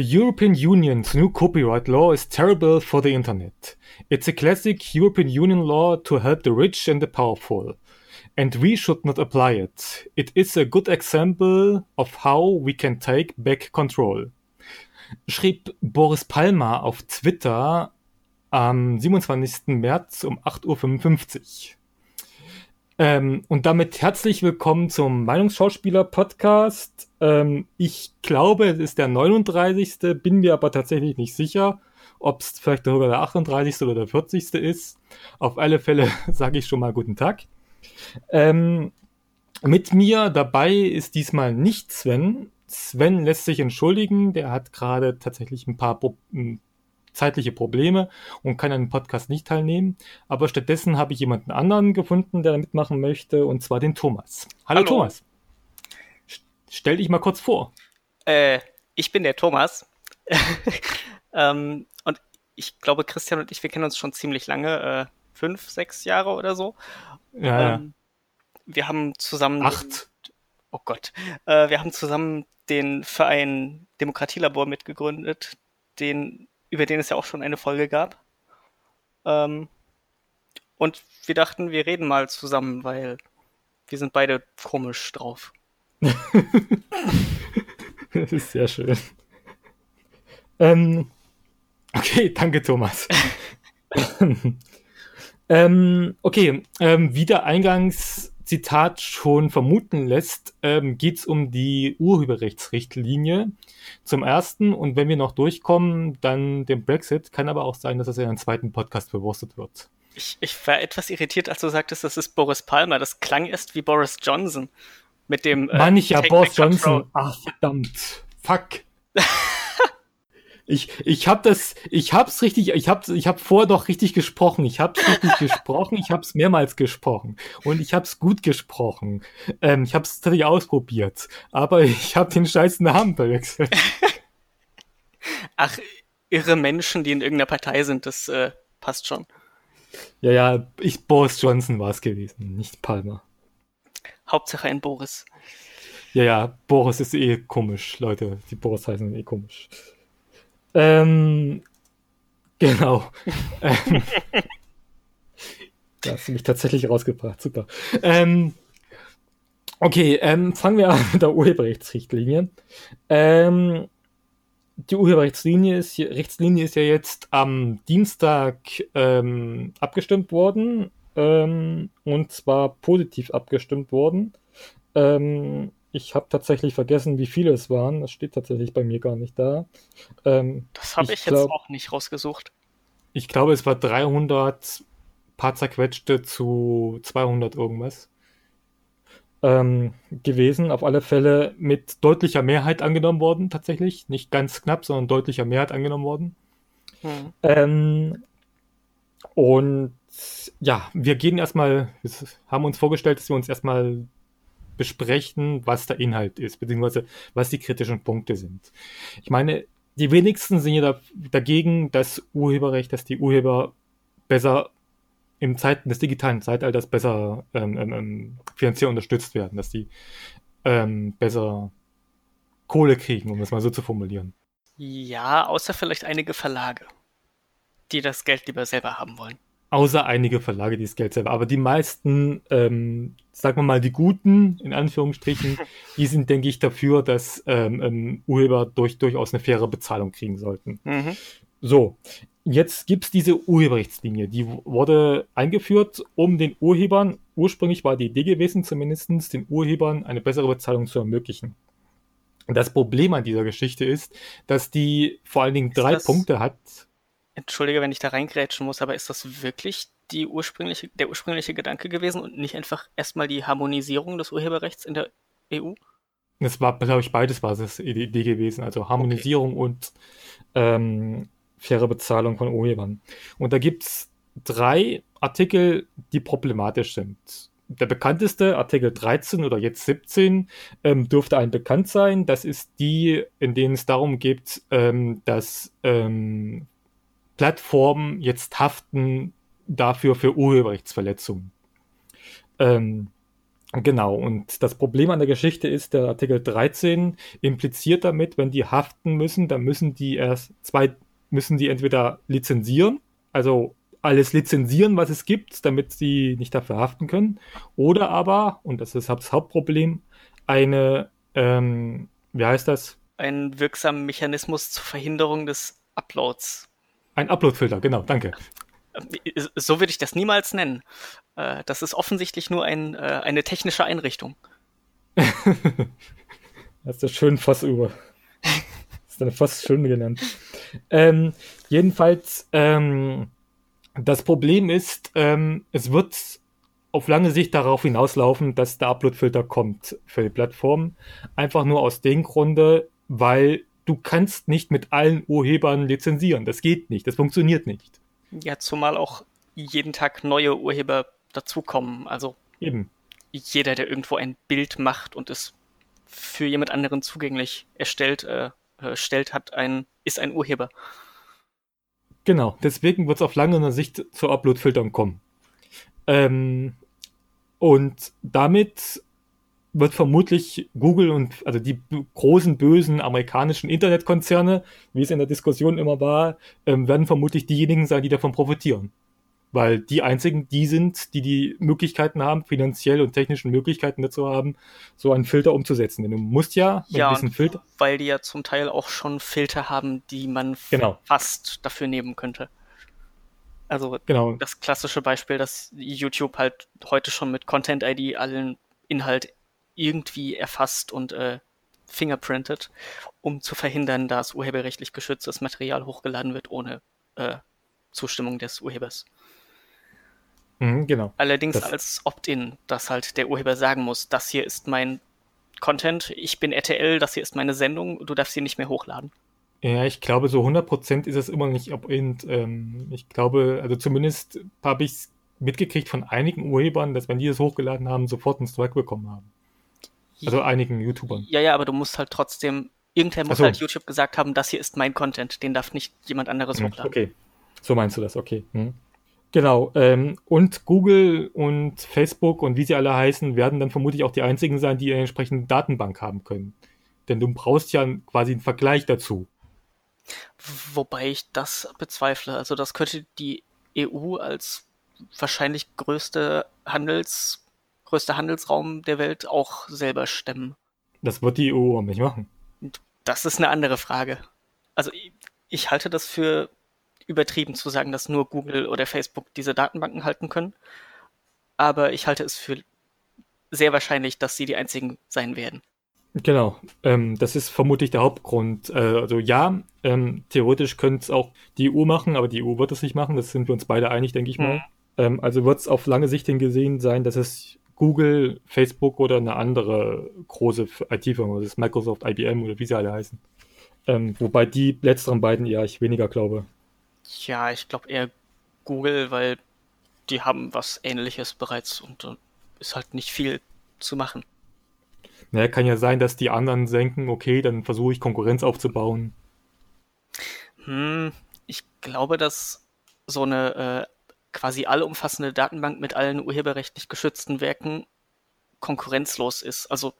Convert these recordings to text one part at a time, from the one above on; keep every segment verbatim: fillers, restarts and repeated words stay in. The European Union's new copyright law is terrible for the internet. It's a classic European Union law to help the rich and the powerful. And we should not apply it. It is a good example of how we can take back control. Schrieb Boris Palmer auf Twitter am siebenundzwanzigsten März um acht Uhr fünfundfünfzig. Ähm, und damit herzlich willkommen zum Meinungsschauspieler-Podcast. Ähm, ich glaube, es ist der neununddreißigste, bin mir aber tatsächlich nicht sicher, ob es vielleicht darüber der achtunddreißigste oder der vierzigste ist. Auf alle Fälle sage ich schon mal guten Tag. Ähm, mit mir dabei ist diesmal nicht Sven. Sven lässt sich entschuldigen, der hat gerade tatsächlich ein paar Pro- zeitliche Probleme und kann an dem Podcast nicht teilnehmen. Aber stattdessen habe ich jemanden anderen gefunden, der mitmachen möchte, und zwar den Thomas. Hallo, Hallo. Thomas. Stell dich mal kurz vor. Äh, ich bin der Thomas. ähm, und ich glaube, Christian und ich, wir kennen uns schon ziemlich lange. Äh, fünf, sechs Jahre oder so. Ja, ähm, ja. Wir haben zusammen... Acht. Den, oh Gott. Äh, wir haben zusammen den Verein Demokratielabor mitgegründet, den... über den es ja auch schon eine Folge gab. Ähm, und wir dachten, wir reden mal zusammen, weil wir sind beide komisch drauf. Das ist sehr schön. Ähm, okay, danke, Thomas. ähm, okay, ähm, wie der Eingangszitat schon vermuten lässt, ähm, geht es um die Urheberrechtsrichtlinie. Zum Ersten, und wenn wir noch durchkommen, dann den Brexit. Kann aber auch sein, dass das in einem zweiten Podcast verwurstet wird. Ich, ich war etwas irritiert, als du sagtest, das ist Boris Palmer. Das klang erst wie Boris Johnson. Mit dem. Äh, Meine ich ja, Boris Johnson. Ach, verdammt. Fuck. ich, ich hab das, ich hab's richtig, ich hab, ich hab vorher doch richtig gesprochen. Ich hab's richtig gesprochen. Ich hab's mehrmals gesprochen. Und ich hab's gut gesprochen. Ähm, ich hab's tatsächlich ausprobiert. Aber ich hab den scheiß Namen verwechselt. Ach, irre Menschen, die in irgendeiner Partei sind, das äh, passt schon. Ja, ja, ich, Boris Johnson war es gewesen, nicht Palmer. Hauptsache ein Boris. Ja, ja, Boris ist eh komisch, Leute. Die Boris heißen eh komisch. Ähm, genau. ähm, da hast du mich tatsächlich rausgebracht, super. Ähm, okay, ähm, fangen wir an mit der Urheberrechtsrichtlinie. Ähm, Die Urheberrechtslinie ist, Rechtslinie ist ja jetzt am Dienstag ähm, abgestimmt worden, ähm, und zwar positiv abgestimmt worden. Ähm, ich habe tatsächlich vergessen, wie viele es waren. Das steht tatsächlich bei mir gar nicht da. Ähm, das habe ich, ich glaub, jetzt auch nicht rausgesucht. Ich glaube, es war dreihundert, paar zerquetschte zu zweihundert irgendwas Ähm, gewesen, auf alle Fälle mit deutlicher Mehrheit angenommen worden, tatsächlich. Nicht ganz knapp, sondern deutlicher Mehrheit angenommen worden. Hm. Ähm, und ja, wir gehen erstmal, wir haben uns vorgestellt, dass wir uns erstmal besprechen, was der Inhalt ist, beziehungsweise was die kritischen Punkte sind. Ich meine, die wenigsten sind ja da, dagegen, dass Urheberrecht, dass die Urheber besser im Zeiten des digitalen Zeitalters besser ähm, ähm, finanziell unterstützt werden, dass die ähm, besser Kohle kriegen, um das mal so zu formulieren. Ja, außer vielleicht einige Verlage, die das Geld lieber selber haben wollen. Außer einige Verlage, die das Geld selber, aber die meisten, ähm, sagen wir mal die Guten, in Anführungsstrichen, die sind, denke ich, dafür, dass ähm, ähm, Urheber durch, durchaus eine faire Bezahlung kriegen sollten. Mhm. So, jetzt gibt es diese Urheberrechtslinie, die wurde eingeführt, um den Urhebern, ursprünglich war die Idee gewesen, zumindest den Urhebern eine bessere Bezahlung zu ermöglichen. Und das Problem an dieser Geschichte ist, dass die vor allen Dingen ist drei das, Punkte hat. Entschuldige, wenn ich da reingrätschen muss, aber ist das wirklich die ursprüngliche, der ursprüngliche Gedanke gewesen und nicht einfach erstmal die Harmonisierung des Urheberrechts in der E U? Das war, glaube ich, beides war das die Idee gewesen, also Harmonisierung, okay, und ähm, faire Bezahlung von Urhebern. Und da gibt es drei Artikel, die problematisch sind. Der bekannteste, Artikel dreizehn oder jetzt siebzehn, ähm, dürfte allen bekannt sein. Das ist die, in denen es darum geht, ähm, dass ähm, Plattformen jetzt haften dafür für Urheberrechtsverletzungen. Ähm, Genau, und das Problem an der Geschichte ist, der Artikel dreizehn impliziert damit, wenn die haften müssen, dann müssen die erst zwei, müssen die entweder lizenzieren, also alles lizenzieren, was es gibt, damit sie nicht dafür haften können, oder aber, und das ist das Hauptproblem, eine, ähm, wie heißt das? Einen wirksamen Mechanismus zur Verhinderung des Uploads. Ein Uploadfilter, genau, danke. So würde ich das niemals nennen. Das ist offensichtlich nur ein, eine technische Einrichtung. Hast du schön Fass über. Hast du Fass schön genannt. Ähm, jedenfalls, ähm, das Problem ist, ähm, es wird auf lange Sicht darauf hinauslaufen, dass der Uploadfilter kommt für die Plattform. Einfach nur aus dem Grunde, weil du kannst nicht mit allen Urhebern lizenzieren. Das geht nicht, das funktioniert nicht. Ja, zumal auch jeden Tag neue Urheber dazukommen. Also eben. Jeder, der irgendwo ein Bild macht und es für jemand anderen zugänglich erstellt, äh, erstellt hat, ein, ist ein Urheber. Genau, deswegen wird es auf lange Sicht zu Upload-Filtern kommen. Ähm, und damit wird vermutlich Google und also die b- großen, bösen amerikanischen Internetkonzerne, wie es in der Diskussion immer war, ähm, werden vermutlich diejenigen sein, die davon profitieren. Weil die einzigen die sind, die die Möglichkeiten haben, finanziell und technischen Möglichkeiten dazu haben, so einen Filter umzusetzen. Denn du musst ja, wenn ja, ein bisschen Filter... weil die ja zum Teil auch schon Filter haben, die man f- genau. fast dafür nehmen könnte. Also genau. Das klassische Beispiel, dass YouTube halt heute schon mit Content-I D allen Inhalt irgendwie erfasst und äh, fingerprintet, um zu verhindern, dass urheberrechtlich geschütztes Material hochgeladen wird ohne äh, Zustimmung des Urhebers. Mhm, genau. Allerdings das. Als Opt-in, dass halt der Urheber sagen muss, das hier ist mein Content, ich bin R T L, das hier ist meine Sendung, du darfst sie nicht mehr hochladen. Ja, ich glaube, so hundert Prozent ist es immer nicht Opt-in. Ähm, ich glaube, also zumindest habe ich es mitgekriegt von einigen Urhebern, dass wenn die es hochgeladen haben, sofort einen Strike bekommen haben. Also einigen YouTubern. Ja, ja, aber du musst halt trotzdem, irgendwer muss so. halt YouTube gesagt haben, das hier ist mein Content, den darf nicht jemand anderes hochladen. Okay, so meinst du das, okay. Hm. Genau, ähm, und Google und Facebook und wie sie alle heißen, werden dann vermutlich auch die einzigen sein, die eine entsprechende Datenbank haben können. Denn du brauchst ja quasi einen Vergleich dazu. Wobei ich das bezweifle. Also das könnte die E U als wahrscheinlich größte Handels... größter Handelsraum der Welt auch selber stemmen. Das wird die E U nicht machen. Das ist eine andere Frage. Also ich, ich halte das für übertrieben zu sagen, dass nur Google oder Facebook diese Datenbanken halten können. Aber ich halte es für sehr wahrscheinlich, dass sie die einzigen sein werden. Genau, ähm, das ist vermutlich der Hauptgrund. Äh, also ja, ähm, theoretisch könnte es auch die E U machen, aber die E U wird es nicht machen. Das sind wir uns beide einig, denke ich mal. Mhm. Ähm, also wird es auf lange Sicht hingesehen sein, dass es Google, Facebook oder eine andere große I T-Firma, das ist Microsoft, I B M oder wie sie alle heißen. Ähm, wobei die letzteren beiden eher ich weniger glaube. Ja, ich glaube eher Google, weil die haben was Ähnliches bereits und äh, ist halt nicht viel zu machen. Naja, kann ja sein, dass die anderen denken, okay, dann versuche ich Konkurrenz aufzubauen. Hm, ich glaube, dass so eine äh, quasi allumfassende Datenbank mit allen urheberrechtlich geschützten Werken konkurrenzlos ist. Also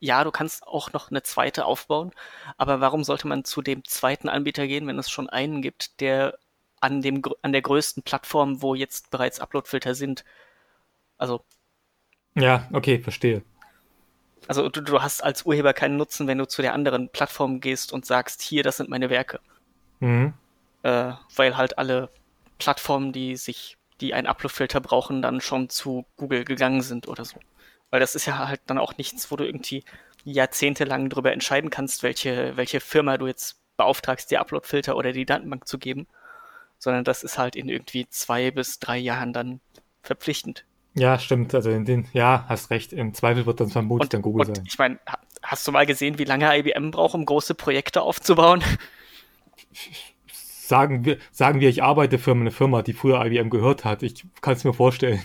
ja, du kannst auch noch eine zweite aufbauen, aber warum sollte man zu dem zweiten Anbieter gehen, wenn es schon einen gibt, der an dem an der größten Plattform, wo jetzt bereits Uploadfilter sind, also... Ja, okay, verstehe. Also du, du hast als Urheber keinen Nutzen, wenn du zu der anderen Plattform gehst und sagst, hier, das sind meine Werke. Mhm. Äh, weil halt alle Plattformen, die sich, die einen Upload-Filter brauchen, dann schon zu Google gegangen sind oder so. Weil das ist ja halt dann auch nichts, wo du irgendwie jahrzehntelang drüber entscheiden kannst, welche, welche Firma du jetzt beauftragst, dir Upload-Filter oder die Datenbank zu geben, sondern das ist halt in irgendwie zwei bis drei Jahren dann verpflichtend. Ja, stimmt. Also in den, ja, hast recht. Im Zweifel wird dann vermutlich dann Google und sein. Ich meine, hast du mal gesehen, wie lange I B M braucht, um große Projekte aufzubauen? Sagen wir, sagen wir, ich arbeite für eine Firma, die früher I B M gehört hat. Ich kann es mir vorstellen.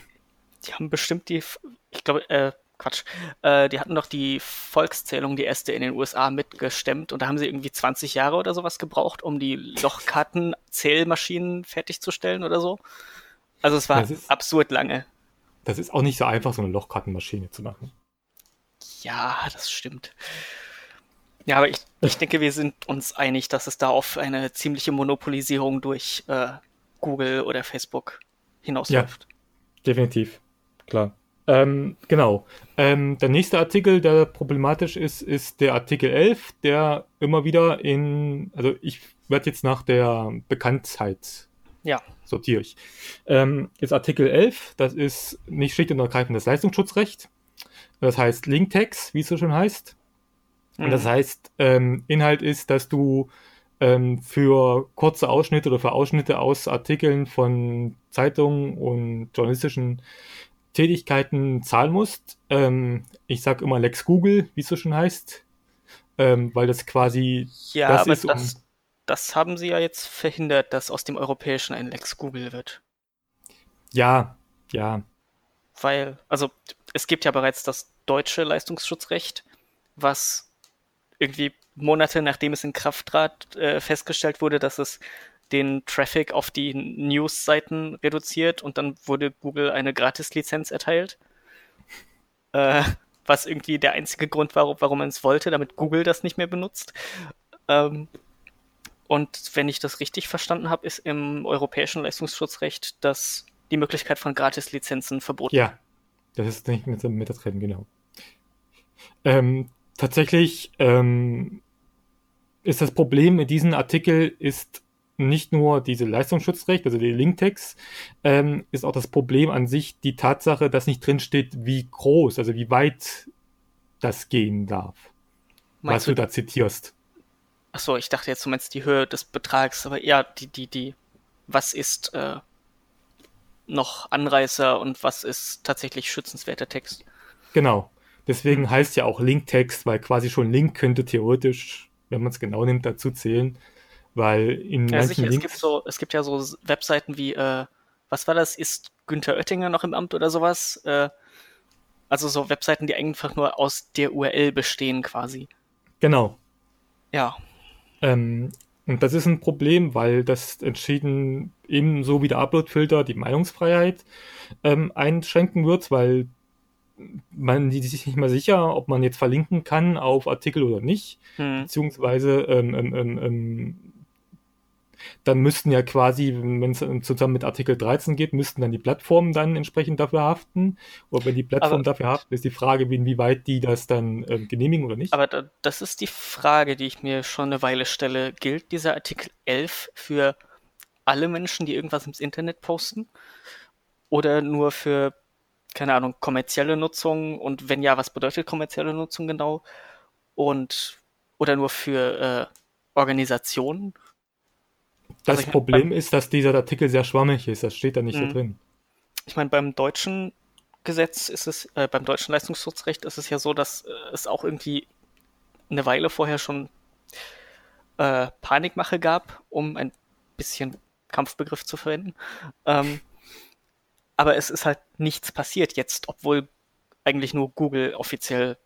Die haben bestimmt die, ich glaube, äh, Quatsch, äh, die hatten doch die Volkszählung, die erste in den U S A mitgestemmt und da haben sie irgendwie zwanzig Jahre oder sowas gebraucht, um die Lochkarten-Zählmaschinen fertigzustellen oder so. Also es war absurd lange. das ist auch nicht so einfach, so eine Lochkartenmaschine zu machen. Ja, das stimmt. Ja, aber ich, ich denke, wir sind uns einig, dass es da auf eine ziemliche Monopolisierung durch äh, Google oder Facebook hinausläuft. Ja, definitiv, klar. Ähm, genau. Ähm, der nächste Artikel, der problematisch ist, ist der Artikel elf, der immer wieder in, also ich werde jetzt nach der Bekanntheit ja. sortiere ich. Ähm, jetzt Artikel elf, das ist nicht schlicht und ergreifend das Leistungsschutzrecht. Das heißt Linktext, wie es so schön heißt. Und das heißt, ähm, Inhalt ist, dass du ähm, für kurze Ausschnitte oder für Ausschnitte aus Artikeln von Zeitungen und journalistischen Tätigkeiten zahlen musst. Ähm, ich sag immer Lex Google, wie es so schön heißt, ähm, weil das quasi ja, das aber ist. Das, um, das haben sie ja jetzt verhindert, dass aus dem Europäischen ein Lex Google wird. Ja, ja. Weil, also es gibt ja bereits das deutsche Leistungsschutzrecht, was irgendwie Monate nachdem es in Kraft trat, äh, festgestellt wurde, dass es den Traffic auf die News-Seiten reduziert und dann wurde Google eine Gratis-Lizenz erteilt, äh, was irgendwie der einzige Grund war, warum man es wollte, damit Google das nicht mehr benutzt. Ähm, und wenn ich das richtig verstanden habe, ist im europäischen Leistungsschutzrecht das die Möglichkeit von Gratis-Lizenzen verboten. Ja, das ist nicht mit, mit das Reden, genau. Ähm, tatsächlich ähm, ist das Problem in diesem Artikel ist nicht nur diese Leistungsschutzrecht, also die Linktext, ähm, ist auch das Problem an sich die Tatsache, dass nicht drin steht, wie groß, also wie weit das gehen darf, was du, du da zitierst. Achso, ich dachte jetzt, du meinst die Höhe des Betrags, aber ja, die, die, die, was ist äh, noch Anreißer und was ist tatsächlich schützenswerter Text? Genau. Deswegen heißt ja auch Linktext, weil quasi schon Link könnte theoretisch, wenn man es genau nimmt, dazu zählen, weil in ja, manchen sicher, Links... Es gibt, so, es gibt ja so Webseiten wie, äh, was war das, ist Günther Oettinger noch im Amt oder sowas? Äh, also so Webseiten, die einfach nur aus der U R L bestehen quasi. Genau. Ja. Ähm, und das ist ein Problem, weil das entschieden ebenso wie der Upload-Filter die Meinungsfreiheit ähm, einschränken wird, weil man ist sich nicht mehr sicher, ob man jetzt verlinken kann auf Artikel oder nicht, hm. beziehungsweise ähm, ähm, ähm, ähm, dann müssten ja quasi, wenn es zusammen mit Artikel dreizehn geht, müssten dann die Plattformen dann entsprechend dafür haften. Und wenn die Plattformen aber, dafür haften, ist die Frage, inwieweit die das dann ähm, genehmigen oder nicht. Aber da, das ist die Frage, die ich mir schon eine Weile stelle. Gilt dieser Artikel elf für alle Menschen, die irgendwas ins Internet posten? Oder nur für keine Ahnung, kommerzielle Nutzung und wenn ja, was bedeutet kommerzielle Nutzung genau? Und oder nur für äh, Organisationen? Das also Problem mein, ist, dass dieser Artikel sehr schwammig ist, das steht da nicht so drin. Ich meine, beim deutschen Gesetz ist es, äh, beim deutschen Leistungsschutzrecht ist es ja so, dass äh, es auch irgendwie eine Weile vorher schon äh, Panikmache gab, um ein bisschen Kampfbegriff zu verwenden. Ähm, Aber es ist halt nichts passiert jetzt, obwohl eigentlich nur Google offiziell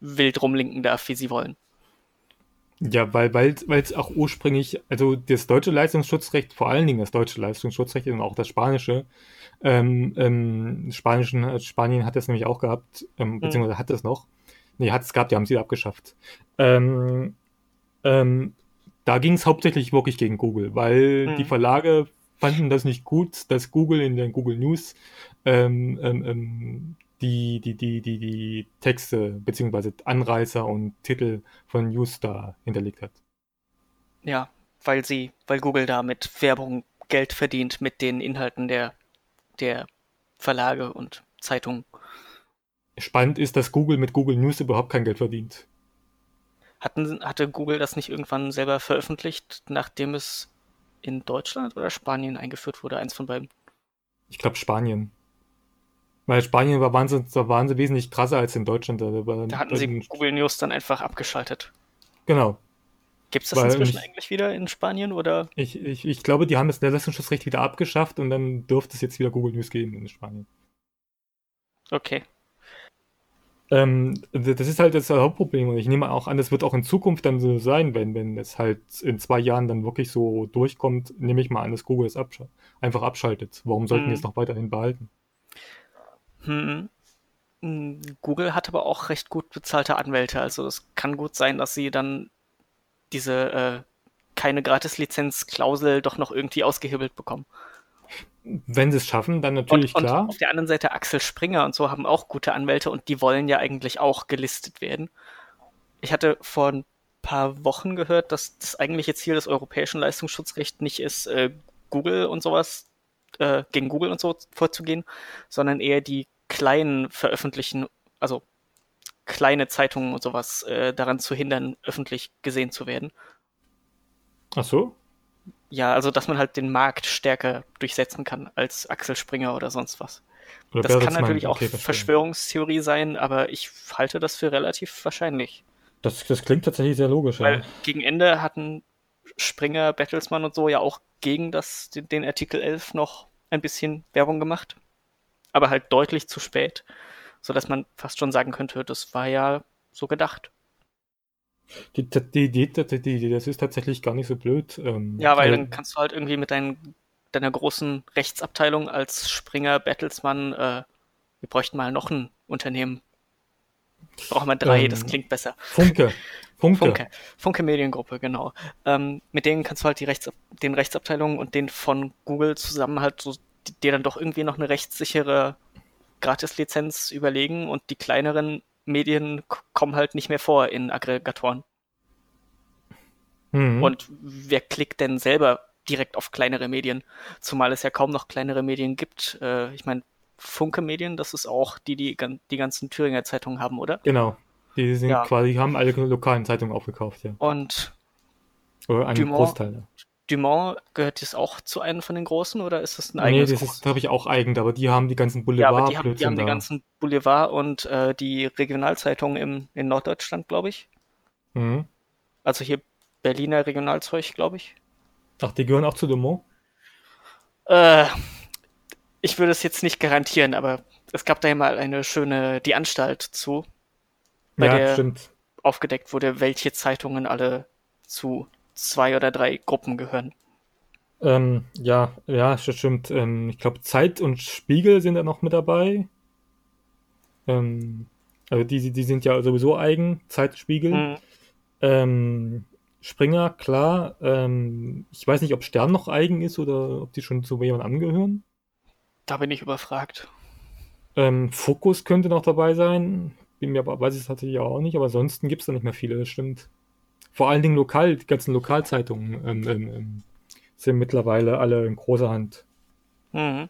wild rumlinken darf, wie sie wollen. Ja, weil weil es auch ursprünglich, also das deutsche Leistungsschutzrecht, vor allen Dingen das deutsche Leistungsschutzrecht und auch das spanische, ähm, ähm, Spanischen, Spanien hat das nämlich auch gehabt, ähm, beziehungsweise mhm. hat das noch, nee, hat es gehabt, die haben sie abgeschafft. Ähm, ähm, da ging es hauptsächlich wirklich gegen Google, weil mhm. die Verlage fanden das nicht gut, dass Google in den Google News ähm, ähm, die, die, die, die, die Texte bzw. Anreißer und Titel von News da hinterlegt hat. Ja, weil sie, weil Google da mit Werbung Geld verdient mit den Inhalten der, der Verlage und Zeitungen. Spannend ist, dass Google mit Google News überhaupt kein Geld verdient. Hatten, hatte Google das nicht irgendwann selber veröffentlicht, nachdem es in Deutschland oder Spanien eingeführt wurde, eins von beiden? Ich glaube Spanien. Weil Spanien war wahnsinnig, da waren sie wesentlich krasser als in Deutschland. Da, da, da hatten sie Google News dann einfach abgeschaltet. Genau. Gibt es das Weil inzwischen ich, eigentlich wieder in Spanien? Oder? Ich, ich, ich glaube, die haben das Leistungsschutzrecht wieder abgeschafft und dann dürfte es jetzt wieder Google News geben in Spanien. Okay. Ähm, das ist halt das Hauptproblem und ich nehme auch an, das wird auch in Zukunft dann so sein, wenn, wenn es halt in zwei Jahren dann wirklich so durchkommt, nehme ich mal an, dass Google es absch- einfach abschaltet. Warum sollten hm. wir es noch weiterhin behalten? Hm. Google hat aber auch recht gut bezahlte Anwälte, also es kann gut sein, dass sie dann diese äh, keine Gratis-Lizenz-Klausel doch noch irgendwie ausgehebelt bekommen. Wenn sie es schaffen, dann natürlich, und, klar. Und auf der anderen Seite Axel Springer und so haben auch gute Anwälte und die wollen ja eigentlich auch gelistet werden. Ich hatte vor ein paar Wochen gehört, dass das eigentliche Ziel des europäischen Leistungsschutzrechts nicht ist, äh, Google und sowas, äh, gegen Google und so vorzugehen, sondern eher die kleinen veröffentlichen, also kleine Zeitungen und sowas äh, daran zu hindern, öffentlich gesehen zu werden. Ach so? Ja, also dass man halt den Markt stärker durchsetzen kann als Axel Springer oder sonst was. Oder das kann natürlich auch Verschwörungstheorie sein, aber ich halte das für relativ wahrscheinlich. Das, das klingt tatsächlich sehr logisch. Weil ja. Gegen Ende hatten Springer, Bertelsmann und so ja auch gegen das, den Artikel elf noch ein bisschen Werbung gemacht. Aber halt deutlich zu spät, sodass man fast schon sagen könnte, das war ja so gedacht. Die, die, die, die, die, das ist tatsächlich gar nicht so blöd. Ähm, ja, weil äh, dann kannst du halt irgendwie mit dein, deiner großen Rechtsabteilung als Springer, Bertelsmann, äh, wir bräuchten mal noch ein Unternehmen. Brauchen wir drei, ähm, das klingt besser. Funke. Funke. Funke, Funke Mediengruppe, genau. Ähm, mit denen kannst du halt die Rechts, den Rechtsabteilungen und den von Google zusammen halt so dir dann doch irgendwie noch eine rechtssichere Gratislizenz überlegen und die kleineren Medien k- kommen halt nicht mehr vor in Aggregatoren. Mhm. Und wer klickt denn selber direkt auf kleinere Medien? Zumal es ja kaum noch kleinere Medien gibt. Äh, ich meine, Funke Medien, das ist auch die, die die ganzen Thüringer Zeitungen haben, oder? Genau. Die sind ja. quasi, haben alle lokalen Zeitungen aufgekauft, ja. Und oder einen Dumont, Großteil, ja. Dumont, gehört das auch zu einem von den Großen oder ist das ein eigenes? Nee, das ist, glaube ich, auch eigen, aber die haben die ganzen Boulevard. Ja, aber die haben, die, haben die ganzen Boulevard und äh, die Regionalzeitungen im, in Norddeutschland, glaube ich. Mhm. Also hier Berliner Regionalzeug, glaube ich. Ach, die gehören auch zu Dumont? Äh, ich würde es jetzt nicht garantieren, aber es gab da ja mal eine schöne, die Anstalt zu, bei ja, der stimmt. aufgedeckt wurde, welche Zeitungen alle zu zwei oder drei Gruppen gehören. Ähm, ja, ja, stimmt. Ähm, ich glaube, Zeit und Spiegel sind da noch mit dabei. Ähm, also die, die sind ja sowieso eigen, Zeit, Spiegel. Mhm. Ähm, Springer, klar. Ähm, ich weiß nicht, ob Stern noch eigen ist oder ob die schon zu jemandem angehören. Da bin ich überfragt. Ähm, Fokus könnte noch dabei sein. Bin mir aber, weiß ich es tatsächlich auch nicht, aber ansonsten gibt es da nicht mehr viele, das stimmt. Vor allen Dingen lokal, die ganzen Lokalzeitungen ähm, ähm, sind mittlerweile alle in großer Hand. Mhm.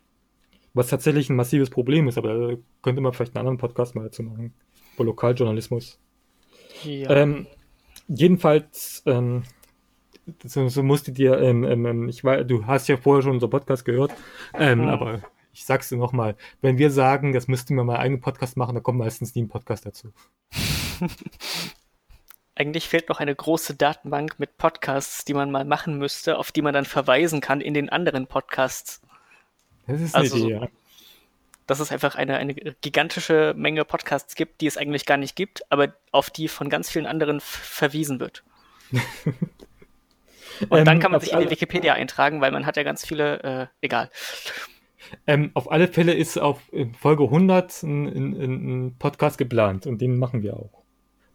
Was tatsächlich ein massives Problem ist, aber da könnte man vielleicht einen anderen Podcast mal dazu machen. Über Lokaljournalismus. Ja. Ähm, jedenfalls, ähm, so, so musst du dir, ähm, ähm, ich weiß, du hast ja vorher schon unseren Podcast gehört, ähm, mhm. aber ich sag's dir nochmal, wenn wir sagen, das müssten wir mal einen Podcast machen, dann kommt meistens nie ein Podcast dazu. Eigentlich fehlt noch eine große Datenbank mit Podcasts, die man mal machen müsste, auf die man dann verweisen kann in den anderen Podcasts. Das ist eine also, Idee, ja. Dass es einfach eine, eine gigantische Menge Podcasts gibt, die es eigentlich gar nicht gibt, aber auf die von ganz vielen anderen f- verwiesen wird. Und ähm, dann kann man sich in die Wikipedia eintragen, weil man hat ja ganz viele, äh, egal. Ähm, auf alle Fälle ist auf Folge hundert ein, ein, ein Podcast geplant und den machen wir auch.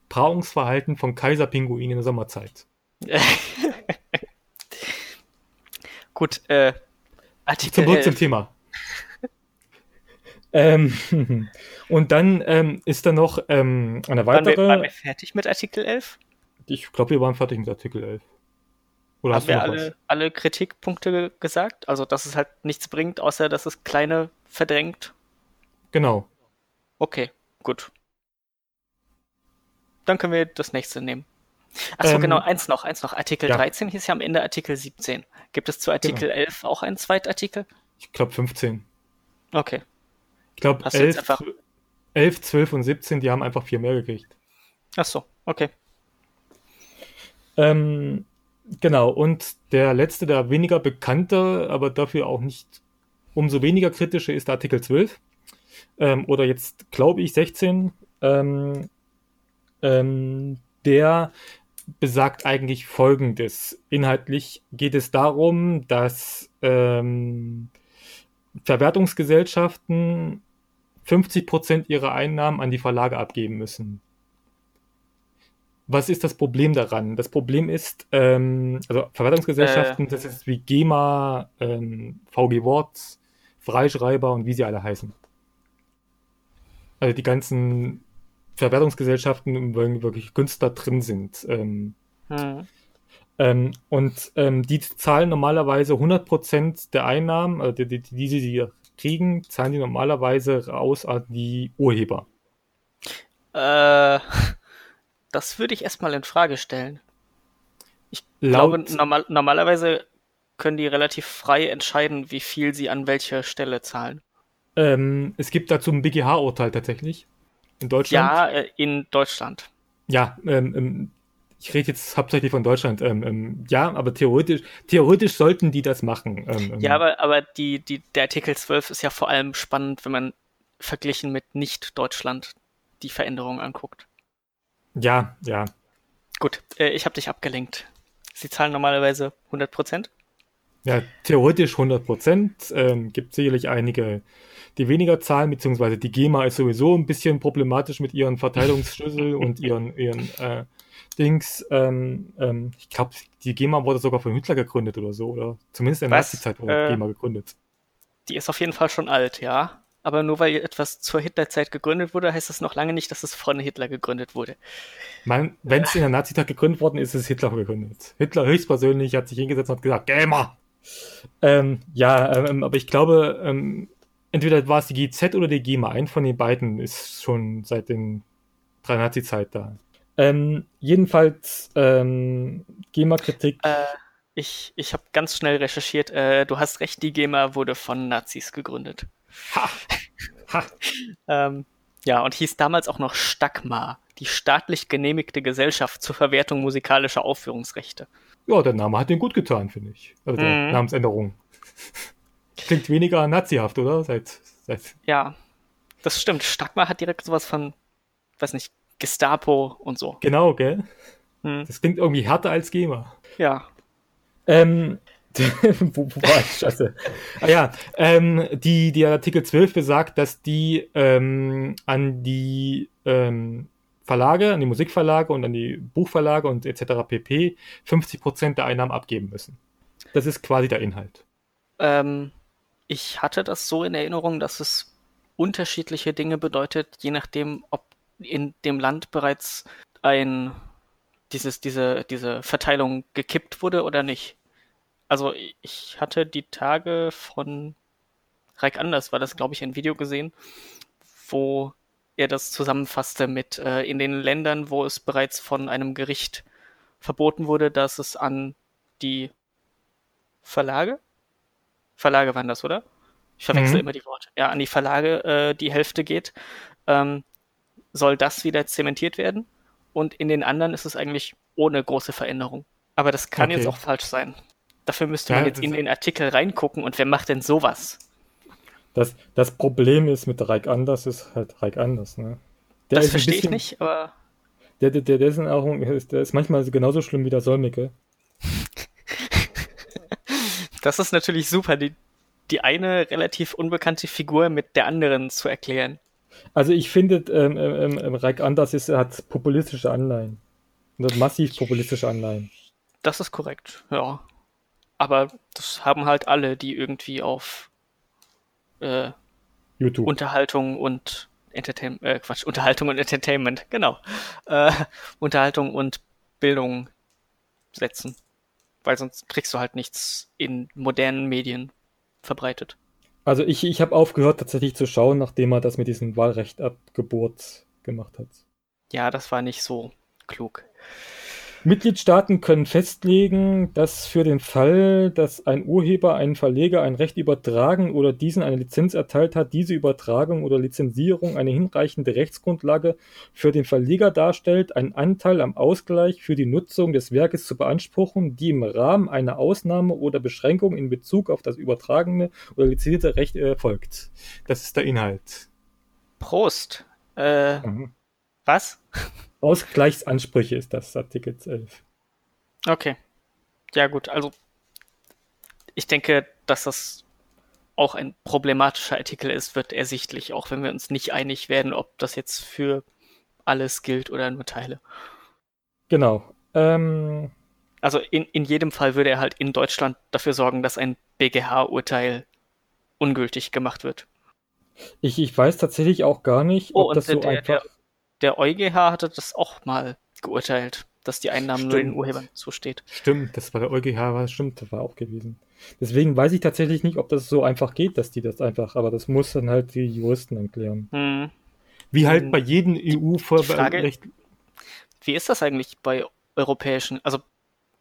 Paarungsverhalten von Kaiserpinguinen in der Sommerzeit. Gut, äh, Artikel zurück zum Thema. ähm, und dann ähm, ist da noch ähm, eine weitere... Waren wir, waren wir fertig mit Artikel elf? Ich glaube, wir waren fertig mit Artikel elf. Oder haben hast du wir alle, alle Kritikpunkte gesagt? Also, dass es halt nichts bringt, außer dass es Kleine verdrängt? Genau. Okay, gut. Dann können wir das nächste nehmen. Achso, ähm, genau, eins noch, eins noch. Artikel ja. dreizehn hieß ja am Ende Artikel siebzehn. Gibt es zu Artikel genau. elf auch einen Zweitartikel? Ich glaube fünfzehn. Okay. Ich glaube elf, elf, zwölf und siebzehn, die haben einfach vier mehr gekriegt. Achso, okay. Ähm, genau, und der letzte, der weniger bekannte, aber dafür auch nicht umso weniger kritische ist der Artikel zwölf. Ähm, oder jetzt, glaube ich, sechzehn. Ähm, Ähm, der besagt eigentlich Folgendes. Inhaltlich geht es darum, dass ähm, Verwertungsgesellschaften fünfzig Prozent ihrer Einnahmen an die Verlage abgeben müssen. Was ist das Problem daran? Das Problem ist, ähm, also Verwertungsgesellschaften, äh. das ist wie GEMA, ähm, V G Wort, Freischreiber und wie sie alle heißen. Also die ganzen Verwertungsgesellschaften, wo wirklich Künstler drin sind. Ähm, hm. ähm, und ähm, die zahlen normalerweise hundert Prozent der Einnahmen, also die, die, die sie kriegen, zahlen die normalerweise aus an die Urheber. Äh... Das würde ich erstmal in Frage stellen. Ich Laut glaube, normal, normalerweise können die relativ frei entscheiden, wie viel sie an welcher Stelle zahlen. Ähm, es gibt dazu ein B G H-Urteil tatsächlich. In Deutschland? Ja, äh, in Deutschland. Ja, ähm, ähm, ich rede jetzt hauptsächlich von Deutschland. Ähm, ähm, ja, aber theoretisch, theoretisch sollten die das machen. Ähm, ja, aber, aber die, die, der Artikel zwölf ist ja vor allem spannend, wenn man verglichen mit Nicht-Deutschland die Veränderungen anguckt. Ja, ja. Gut, äh, ich habe dich abgelenkt. Sie zahlen normalerweise hundert Prozent? Ja, theoretisch hundert Prozent. Ähm, gibt sicherlich einige, die weniger zahlen, beziehungsweise die GEMA ist sowieso ein bisschen problematisch mit ihren Verteilungsschlüssel und ihren, ihren äh, Dings. Ähm, ähm, ich glaube, die GEMA wurde sogar von Hitler gegründet oder so, oder zumindest in der Nazi-Zeit wurde die GEMA gegründet. Die ist auf jeden Fall schon alt, ja. Aber nur weil etwas zur Hitlerzeit gegründet wurde, heißt das noch lange nicht, dass es von Hitler gegründet wurde. Wenn es in der Nazi-Zeit gegründet worden ist, ist Hitler gegründet. Hitler höchstpersönlich hat sich hingesetzt und hat gesagt, Gamer! Ähm, ja, ähm, aber ich glaube, ähm, entweder war es die G E Z oder die GEMA. Ein von den beiden ist schon seit den der Nazi-Zeit da. Ähm, jedenfalls ähm, GEMA-Kritik... Äh, ich ich habe ganz schnell recherchiert. Äh, du hast recht, die GEMA wurde von Nazis gegründet. Ha! Ha! ähm, ja, und hieß damals auch noch Stagma, die staatlich genehmigte Gesellschaft zur Verwertung musikalischer Aufführungsrechte. Ja, der Name hat den gut getan, finde ich. Also die mm. Namensänderung. Klingt weniger nazihaft, oder? Seit, seit ja, das stimmt. Stagma hat direkt sowas von, weiß nicht, Gestapo und so. Genau, gell? Mm. Das klingt irgendwie härter als GEMA. Ja. Ähm... wo, wo war ich? Scheiße. Ah ja, ähm, die, die Artikel zwölf besagt, dass die ähm, an die ähm, Verlage, an die Musikverlage und an die Buchverlage und et cetera pp. fünfzig Prozent der Einnahmen abgeben müssen. Das ist quasi der Inhalt. Ähm, ich hatte das so in Erinnerung, dass es unterschiedliche Dinge bedeutet, je nachdem, ob in dem Land bereits ein dieses diese diese Verteilung gekippt wurde oder nicht. Also ich hatte die Tage von Reik Anders, war das, glaube ich, ein Video gesehen, wo er das zusammenfasste mit äh, in den Ländern, wo es bereits von einem Gericht verboten wurde, dass es an die Verlage, Verlage waren das, oder? Ich verwechsel mhm. immer die Worte. Ja, an die Verlage äh, die Hälfte geht, ähm, soll das wieder zementiert werden. Und in den anderen ist es eigentlich ohne große Veränderung. Aber das kann okay. jetzt auch falsch sein. Dafür müsste man ja, jetzt in den Artikel reingucken und wer macht denn sowas? Das, das Problem ist mit Reik Anders, ist halt Reik Anders, ne? Der das verstehe bisschen, ich nicht, aber... Der, der, der, der, ist, ist, der ist manchmal genauso schlimm wie der Solmecke. Das ist natürlich super, die, die eine relativ unbekannte Figur mit der anderen zu erklären. Also ich finde, ähm, ähm, Reik Anders ist, hat populistische Anleihen. Und hat massiv populistische Anleihen. Das ist korrekt, ja. Aber das haben halt alle, die irgendwie auf äh, YouTube. Unterhaltung und Entertainment, äh, Quatsch, Unterhaltung und Entertainment, genau. Äh, Unterhaltung und Bildung setzen. Weil sonst kriegst du halt nichts in modernen Medien verbreitet. Also ich, ich habe aufgehört tatsächlich zu schauen, nachdem er das mit diesem Wahlrecht ab Geburt gemacht hat. Ja, das war nicht so klug. Mitgliedstaaten können festlegen, dass für den Fall, dass ein Urheber einen Verleger ein Recht übertragen oder diesen eine Lizenz erteilt hat, diese Übertragung oder Lizenzierung eine hinreichende Rechtsgrundlage für den Verleger darstellt, einen Anteil am Ausgleich für die Nutzung des Werkes zu beanspruchen, die im Rahmen einer Ausnahme oder Beschränkung in Bezug auf das übertragene oder lizenzierte Recht erfolgt. Das ist der Inhalt. Prost. Äh, mhm. Was? Ausgleichsansprüche ist das, Artikel elf. Okay. Ja gut, also ich denke, dass das auch ein problematischer Artikel ist, wird ersichtlich, auch wenn wir uns nicht einig werden, ob das jetzt für alles gilt oder nur Teile. Genau. Ähm... Also in, in jedem Fall würde er halt in Deutschland dafür sorgen, dass ein B G H-Urteil ungültig gemacht wird. Ich, ich weiß tatsächlich auch gar nicht, oh, ob das der, so einfach... Der, der EuGH hatte das auch mal geurteilt, dass die Einnahmen stimmt. nur den Urhebern zusteht. Stimmt, das war der EuGH, war, stimmt, das war auch gewesen. Deswegen weiß ich tatsächlich nicht, ob das so einfach geht, dass die das einfach... Aber das muss dann halt die Juristen erklären. Hm. Wie halt hm. bei jedem E U-Vorberecht... Wie ist das eigentlich bei europäischen... also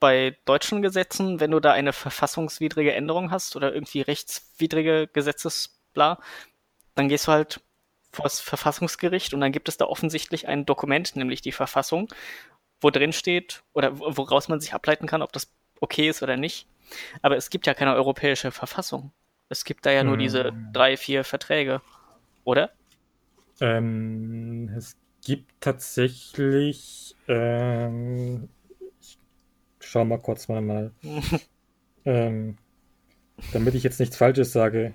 bei deutschen Gesetzen, wenn du da eine verfassungswidrige Änderung hast oder irgendwie rechtswidrige Gesetzesbla, dann gehst du halt vor das Verfassungsgericht und dann gibt es da offensichtlich ein Dokument, nämlich die Verfassung, wo drin steht oder woraus man sich ableiten kann, ob das okay ist oder nicht. Aber es gibt ja keine europäische Verfassung. Es gibt da ja nur hm. diese drei, vier Verträge, oder? Ähm, es gibt tatsächlich ähm schau mal kurz mal mal. ähm, damit ich jetzt nichts Falsches sage.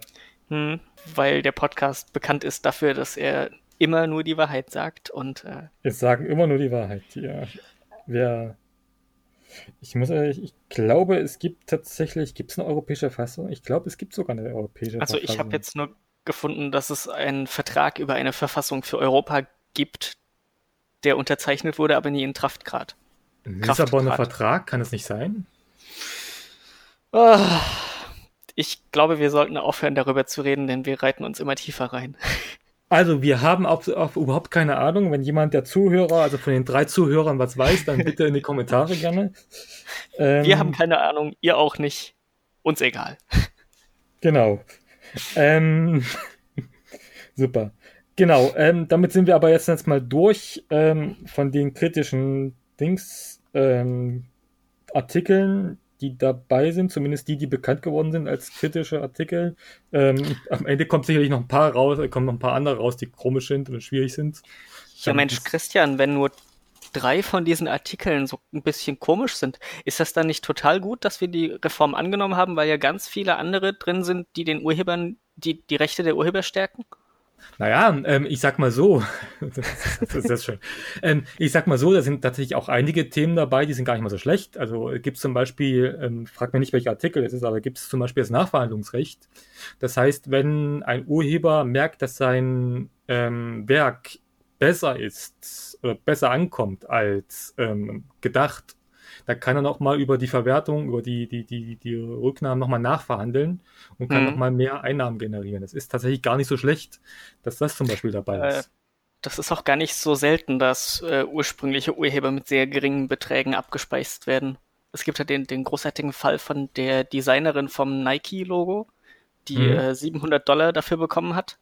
Hm, weil der Podcast bekannt ist dafür, dass er immer nur die Wahrheit sagt und. Äh, es sagen immer nur die Wahrheit, ja. Wer, ich muss ehrlich, ich glaube, es gibt tatsächlich, gibt es eine europäische Fassung? Ich glaube, es gibt sogar eine europäische also Verfassung. Also ich habe jetzt nur gefunden, dass es einen Vertrag über eine Verfassung für Europa gibt, der unterzeichnet wurde, aber nie in Kraft trat. Ein Lissabonner Vertrag, kann es nicht sein? Ich glaube, wir sollten aufhören, darüber zu reden, denn wir reiten uns immer tiefer rein. Also, wir haben auch, auch überhaupt keine Ahnung. Wenn jemand der Zuhörer, also von den drei Zuhörern was weiß, dann bitte in die Kommentare gerne. Ähm, wir haben keine Ahnung, ihr auch nicht. Uns egal. Genau. Ähm, super. Genau, ähm, damit sind wir aber jetzt erstmal durch ähm, von den kritischen Dings, ähm, Artikeln, die dabei sind, zumindest die, die bekannt geworden sind als kritische Artikel. Ähm, am Ende kommt sicherlich noch ein paar raus, kommen noch ein paar andere raus, die komisch sind und schwierig sind. Ja, ähm, Mensch, Christian, wenn nur drei von diesen Artikeln so ein bisschen komisch sind, ist das dann nicht total gut, dass wir die Reform angenommen haben, weil ja ganz viele andere drin sind, die den Urhebern, die, die Rechte der Urheber stärken? Naja, ähm, ich sag mal so, das ist, das ist schön. ähm, ich sag mal so, da sind tatsächlich auch einige Themen dabei, die sind gar nicht mal so schlecht. Also gibt es zum Beispiel, ähm, frag mir nicht, welcher Artikel es ist, aber gibt es zum Beispiel das Nachverhandlungsrecht. Das heißt, wenn ein Urheber merkt, dass sein ähm, Werk besser ist oder besser ankommt als ähm, gedacht, da kann er nochmal über die Verwertung, über die, die, die, die Rücknahmen nochmal nachverhandeln und kann mhm. nochmal mehr Einnahmen generieren. Das ist tatsächlich gar nicht so schlecht, dass das zum Beispiel dabei ist. Äh, das ist auch gar nicht so selten, dass äh, ursprüngliche Urheber mit sehr geringen Beträgen abgespeist werden. Es gibt ja den, den großartigen Fall von der Designerin vom Nike-Logo, die mhm. äh, siebenhundert Dollar dafür bekommen hat,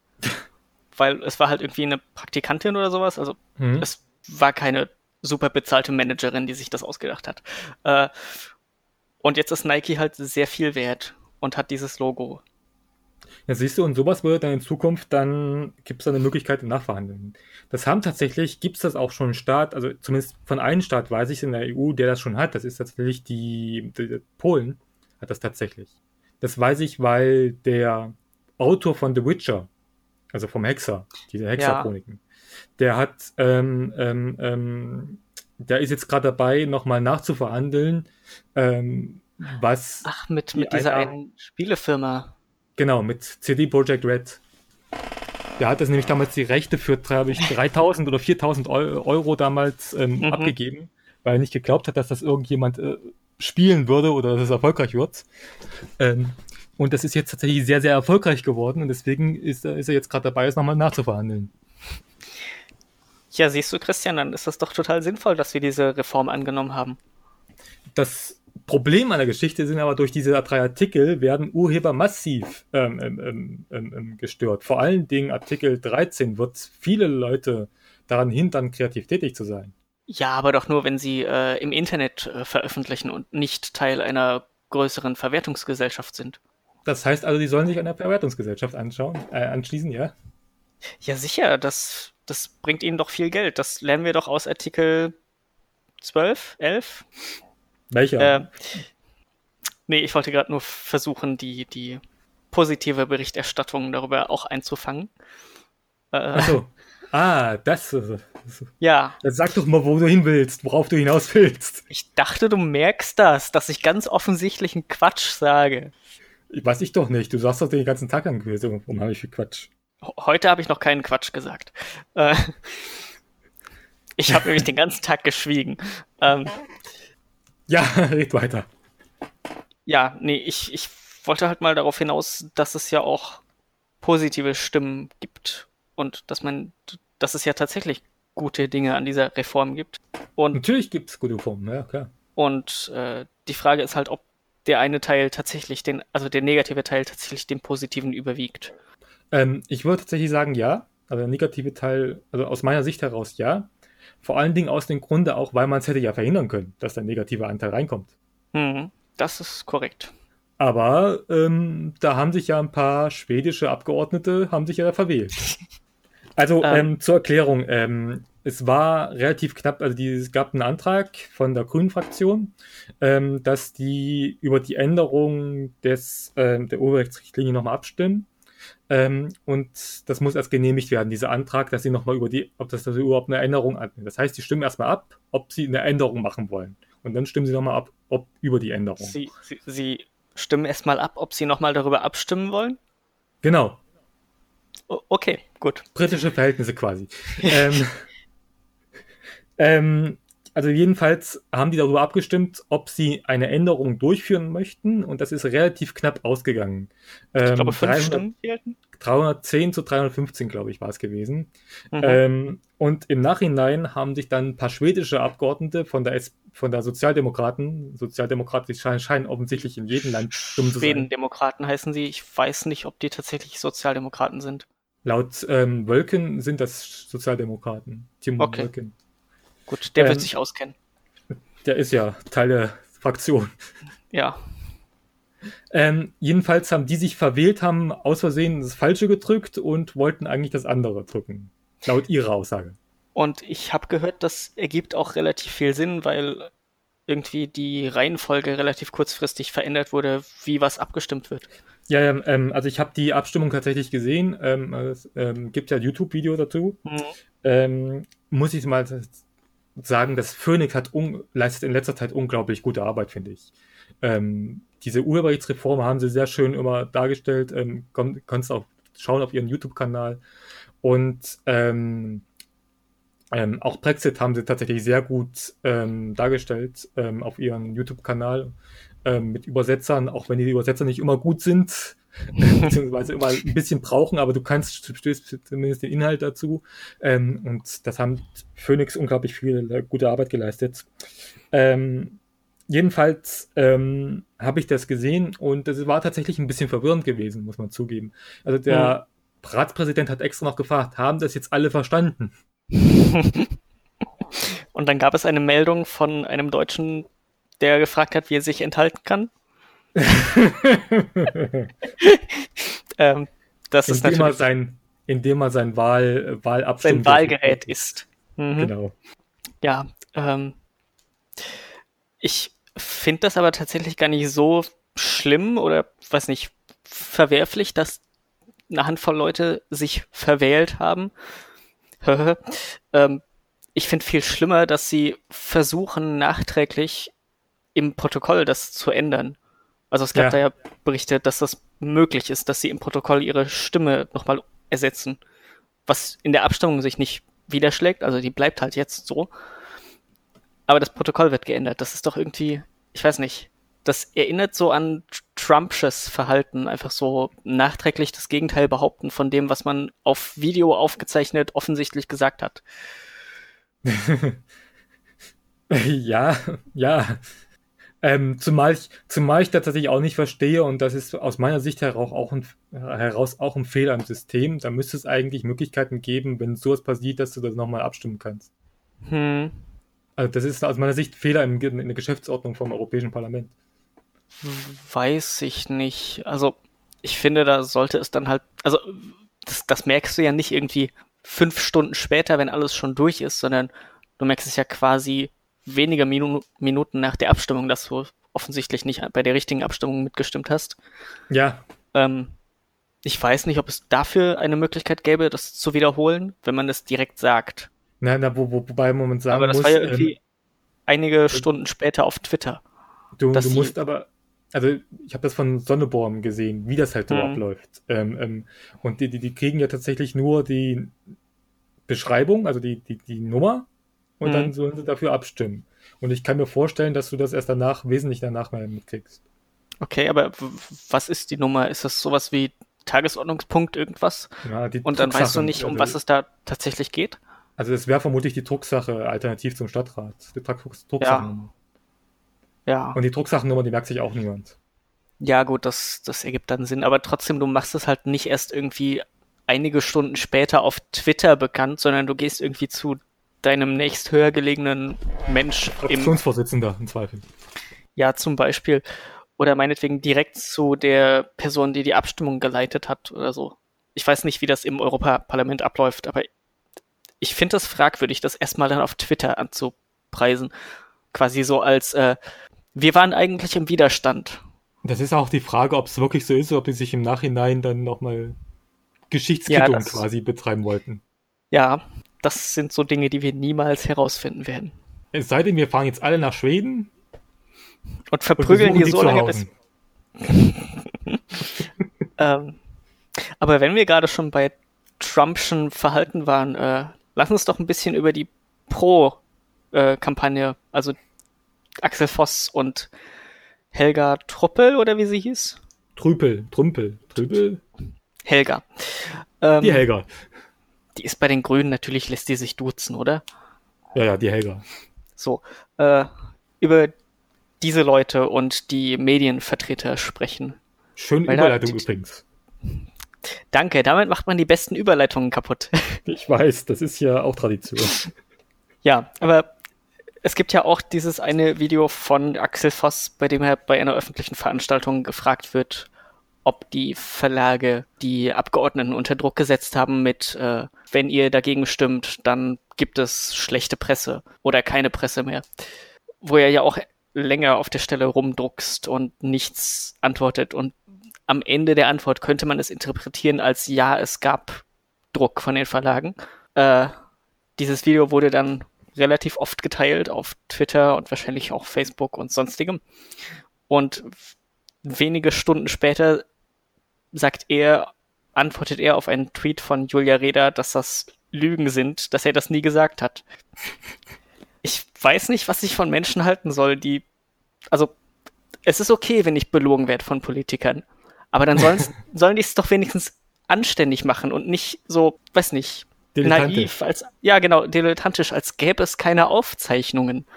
weil es war halt irgendwie eine Praktikantin oder sowas. Also mhm. es war keine super bezahlte Managerin, die sich das ausgedacht hat. Äh, und jetzt ist Nike halt sehr viel wert und hat dieses Logo. Ja, siehst du, und sowas würde dann in Zukunft, dann gibt es da eine Möglichkeit im Nachverhandeln. Das haben tatsächlich, gibt es das auch schon einen Staat, also zumindest von einem Staat weiß ich es in der E U, der das schon hat. Das ist tatsächlich die, die Polen hat das tatsächlich. Das weiß ich, weil der Autor von The Witcher, also vom Hexer, diese Hexerchroniken, ja. Der hat, ähm, ähm, ähm, der ist jetzt gerade dabei, nochmal nachzuverhandeln, ähm, was. Ach, mit, mit dieser einen, einen Spielefirma. Genau, mit C D Projekt Red. Der hat das nämlich damals die Rechte für, glaube ich, dreitausend oder viertausend Euro damals ähm, mhm. abgegeben, weil er nicht geglaubt hat, dass das irgendjemand äh, spielen würde oder dass es erfolgreich wird. Ähm, und das ist jetzt tatsächlich sehr, sehr erfolgreich geworden und deswegen ist, ist er jetzt gerade dabei, es nochmal nachzuverhandeln. Ja, siehst du, Christian, dann ist das doch total sinnvoll, dass wir diese Reform angenommen haben. Das Problem an der Geschichte sind aber, durch diese drei Artikel werden Urheber massiv ähm, ähm, ähm, gestört. Vor allen Dingen Artikel dreizehn wird viele Leute daran hindern, kreativ tätig zu sein. Ja, aber doch nur, wenn sie äh, im Internet äh, veröffentlichen und nicht Teil einer größeren Verwertungsgesellschaft sind. Das heißt also, die sollen sich einer Verwertungsgesellschaft anschauen, äh, anschließen, ja? Ja, sicher, das... Das bringt ihnen doch viel Geld. Das lernen wir doch aus Artikel zwölf, elf. Welcher? Äh, nee, ich wollte gerade nur versuchen, die, die positive Berichterstattung darüber auch einzufangen. Äh, Ach so. Ah, das, ja. Das sag doch mal, wo du hin willst, worauf du hinaus willst. Ich dachte, du merkst das, dass ich ganz offensichtlich einen Quatsch sage. Ich weiß ich doch nicht, du sagst doch den ganzen Tag lang, warum habe ich viel Quatsch? Heute habe ich noch keinen Quatsch gesagt. Äh, ich habe nämlich den ganzen Tag geschwiegen. Ähm, ja, red weiter. Ja, nee, ich, ich wollte halt mal darauf hinaus, dass es ja auch positive Stimmen gibt. Und dass man, dass es ja tatsächlich gute Dinge an dieser Reform gibt. Und natürlich gibt es gute Reformen, ja, klar. Und äh, die Frage ist halt, ob der eine Teil tatsächlich den, also der negative Teil tatsächlich den positiven überwiegt. Ähm, ich würde tatsächlich sagen, ja. Also der negative Teil, also aus meiner Sicht heraus, ja. Vor allen Dingen aus dem Grunde auch, weil man es hätte ja verhindern können, dass der negative Anteil reinkommt. Mhm, das ist korrekt. Aber ähm, da haben sich ja ein paar schwedische Abgeordnete, haben sich ja da verwählt. Also ähm, ähm, zur Erklärung, ähm, es war relativ knapp, also die, es gab einen Antrag von der Grünen-Fraktion, ähm, dass die über die Änderung des, ähm, der Urheberrechtsrichtlinie nochmal abstimmen, ähm, und das muss erst genehmigt werden, dieser Antrag, dass sie nochmal über die, ob das, dass sie überhaupt eine Änderung annehmen. Das heißt, sie stimmen erstmal ab, ob sie eine Änderung machen wollen und dann stimmen sie nochmal ab, ob über die Änderung. Sie, sie, sie stimmen erstmal ab, ob sie nochmal darüber abstimmen wollen? Genau. Okay, gut. Britische Verhältnisse quasi. ähm, ähm, also jedenfalls haben die darüber abgestimmt, ob sie eine Änderung durchführen möchten und das ist relativ knapp ausgegangen. Ähm, ich glaube, fünf Stimmen fehlten. dreihundertzehn zu dreihundertfünfzehn, glaube ich, war es gewesen. Mhm. Ähm, und im Nachhinein haben sich dann ein paar schwedische Abgeordnete von der, S- von der Sozialdemokraten, Sozialdemokraten scheinen, scheinen offensichtlich in jedem Land dumm zu sein. Schwedendemokraten heißen sie. Ich weiß nicht, ob die tatsächlich Sozialdemokraten sind. Laut ähm, Wölken sind das Sozialdemokraten. Timo okay. Wölken. Gut, der ähm, wird sich auskennen. Der ist ja Teil der Fraktion. Ja. Ähm, jedenfalls haben die sich verwählt, haben aus Versehen das Falsche gedrückt und wollten eigentlich das andere drücken. Laut ihrer Aussage. Und ich habe gehört, das ergibt auch relativ viel Sinn, weil irgendwie die Reihenfolge relativ kurzfristig verändert wurde, wie was abgestimmt wird. Ja, ähm, also ich habe die Abstimmung tatsächlich gesehen. Ähm, es ähm, gibt ja ein YouTube-Video dazu. Mhm. Ähm, muss ich mal sagen, dass Phoenix hat un- leistet in letzter Zeit unglaublich gute Arbeit, finde ich. Ähm, diese Urheberrechtsreform haben sie sehr schön immer dargestellt. Ähm, komm, kannst auch schauen auf ihren YouTube-Kanal. Und ähm, ähm, auch Brexit haben sie tatsächlich sehr gut ähm, dargestellt ähm, auf ihrem YouTube-Kanal. Mit Übersetzern, auch wenn die Übersetzer nicht immer gut sind, beziehungsweise immer ein bisschen brauchen, aber du kannst du stößt zumindest den Inhalt dazu. Ähm, und das haben Phoenix unglaublich viel gute Arbeit geleistet. Ähm, jedenfalls ähm, habe ich das gesehen und das war tatsächlich ein bisschen verwirrend gewesen, muss man zugeben. Also der mhm. Ratspräsident hat extra noch gefragt, haben das jetzt alle verstanden? Und dann gab es eine Meldung von einem deutschen, der gefragt hat, wie er sich enthalten kann. ähm, das indem ist natürlich er sein, indem er sein Wahl, Wahlabstimmung sein Wahlgerät ist. Mhm. Genau. Ja, ähm, ich finde das aber tatsächlich gar nicht so schlimm oder weiß nicht verwerflich, dass eine Handvoll Leute sich verwählt haben. ähm, ich finde viel schlimmer, dass sie versuchen nachträglich im Protokoll das zu ändern. Also es gab ja. da ja Berichte, dass das möglich ist, dass sie im Protokoll ihre Stimme nochmal ersetzen, was in der Abstimmung sich nicht widerschlägt, also die bleibt halt jetzt so. Aber das Protokoll wird geändert. Das ist doch irgendwie, ich weiß nicht, das erinnert so an Trumpsches Verhalten, einfach so nachträglich das Gegenteil behaupten von dem, was man auf Video aufgezeichnet offensichtlich gesagt hat. ja, ja. Ähm, zumal ich, zumal ich das tatsächlich auch nicht verstehe und das ist aus meiner Sicht heraus auch ein, heraus auch ein Fehler im System. Da müsste es eigentlich Möglichkeiten geben, wenn sowas passiert, dass du das nochmal abstimmen kannst. Hm. Also das ist aus meiner Sicht Fehler in, in der Geschäftsordnung vom Europäischen Parlament. Weiß ich nicht. Also ich finde, da sollte es dann halt, also das, das merkst du ja nicht irgendwie fünf Stunden später, wenn alles schon durch ist, sondern du merkst es ja quasi weniger Minu- Minuten nach der Abstimmung, dass du offensichtlich nicht bei der richtigen Abstimmung mitgestimmt hast. Ja. Ähm, Ich weiß nicht, ob es dafür eine Möglichkeit gäbe, das zu wiederholen, wenn man das direkt sagt. Nein, na, wo, wo, wobei man sagen muss... Aber das muss, war ja irgendwie ähm, einige äh, Stunden später auf Twitter. Du, du musst aber... Also ich habe das von Sonneborn gesehen, wie das halt so mhm. abläuft. Ähm, ähm, und die, die, die kriegen ja tatsächlich nur die Beschreibung, also die, die, die Nummer, und mhm. dann sollen sie dafür abstimmen. Und ich kann mir vorstellen, dass du das erst danach, wesentlich danach mal mitkriegst. Okay, aber w- was ist die Nummer? Ist das sowas wie Tagesordnungspunkt irgendwas? Ja, die und dann Drucksache. Weißt du nicht, um also, was es da tatsächlich geht? Also es wäre vermutlich die Drucksache alternativ zum Stadtrat. Die Drucks- Drucksachennummer. Ja. Ja. Und die Drucksachennummer, die merkt sich auch niemand. Ja, gut, das, das ergibt dann Sinn. Aber trotzdem, du machst es halt nicht erst irgendwie einige Stunden später auf Twitter bekannt, sondern du gehst irgendwie zu deinem nächsthöher gelegenen Mensch. Fraktionsvorsitzender im Zweifel. Ja, zum Beispiel. Oder meinetwegen direkt zu der Person, die die Abstimmung geleitet hat oder so. Ich weiß nicht, wie das im Europaparlament abläuft, aber ich finde das fragwürdig, das erstmal dann auf Twitter anzupreisen. Quasi so als... Äh, Wir waren eigentlich im Widerstand. Das ist auch die Frage, ob es wirklich so ist, oder ob die sich im Nachhinein dann nochmal Geschichtskittung ja, quasi betreiben wollten. Ja, das sind so Dinge, die wir niemals herausfinden werden. Es sei denn, wir fahren jetzt alle nach Schweden und verprügeln hier so lange bis... ähm, aber wenn wir gerade schon bei Trumpschen Verhalten waren, äh, lass uns doch ein bisschen über die Pro-Kampagne, äh, also Axel Voss und Helga Trüpel, oder wie sie hieß? Trüpel, Trümpel, Trüpel. Helga. Ähm, die Helga. Die ist bei den Grünen, natürlich lässt die sich duzen, oder? Ja, ja, die Helga. So, äh, über diese Leute und die Medienvertreter sprechen. Schöne Weil Überleitung da, die, übrigens. Danke, damit macht man die besten Überleitungen kaputt. Ich weiß, das ist ja auch Tradition. Ja, aber... Es gibt ja auch dieses eine Video von Axel Voss, bei dem er bei einer öffentlichen Veranstaltung gefragt wird, ob die Verlage die Abgeordneten unter Druck gesetzt haben mit, äh, wenn ihr dagegen stimmt, dann gibt es schlechte Presse oder keine Presse mehr. Wo er ja auch länger auf der Stelle rumdruckst und nichts antwortet. Und am Ende der Antwort könnte man es interpretieren als, ja, es gab Druck von den Verlagen. Äh, dieses Video wurde dann relativ oft geteilt auf Twitter und wahrscheinlich auch Facebook und sonstigem. Und wenige Stunden später sagt er, antwortet er auf einen Tweet von Julia Reda, dass das Lügen sind, dass er das nie gesagt hat. Ich weiß nicht, was ich von Menschen halten soll, die, also, es ist okay, wenn ich belogen werde von Politikern, aber dann sollen die es doch wenigstens anständig machen und nicht so, weiß nicht, naiv, als, ja genau, dilettantisch, als gäbe es keine Aufzeichnungen.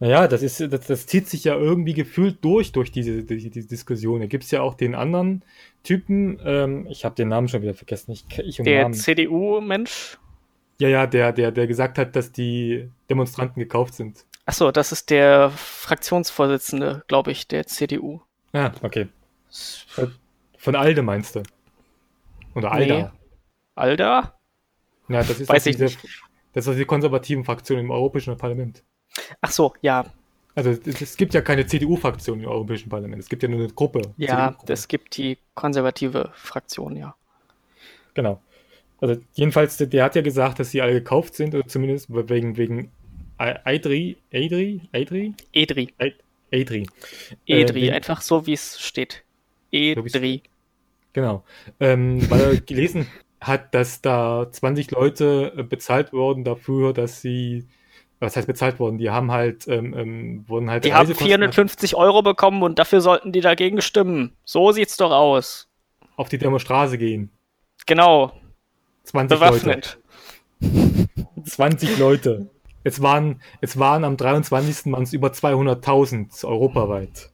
Naja, das ist, das, das zieht sich ja irgendwie gefühlt durch, durch diese, diese, diese Diskussion. Da gibt es ja auch den anderen Typen, ähm, ich habe den Namen schon wieder vergessen. Ich, ich um der Namen. C D U-Mensch? Ja, ja, der, der, der gesagt hat, dass die Demonstranten gekauft sind. Achso, das ist der Fraktionsvorsitzende, glaube ich, der C D U. Ah, okay. Von Alde meinst du? Oder Alda? Nee. Alda? Ja, das ist Weiß ich diese, nicht. Das ist die konservativen Fraktionen im Europäischen Parlament. Ach so, ja. Also es, es gibt ja keine C D U-Fraktion im Europäischen Parlament. Es gibt ja nur eine Gruppe. Ja, es gibt die konservative Fraktion, ja. Genau. Also jedenfalls, der, der hat ja gesagt, dass sie alle gekauft sind, oder zumindest wegen, wegen Eidri, Eidri, Eidri? Eidri. Eidri. Eidri, äh, einfach so, wie es steht. Eidri. Genau. Ähm, weil er gelesen hat, dass da zwanzig Leute bezahlt wurden dafür, dass sie, was heißt bezahlt wurden, die haben halt, ähm, ähm, wurden halt... Die haben vierhundertfünfzig Euro bekommen und dafür sollten die dagegen stimmen. So sieht's doch aus. Auf die Demostraße gehen. Genau. zwanzig Bewaffnet. Leute. zwanzig Leute. Es waren, es waren am dreiundzwanzigsten waren es über zweihunderttausend europaweit.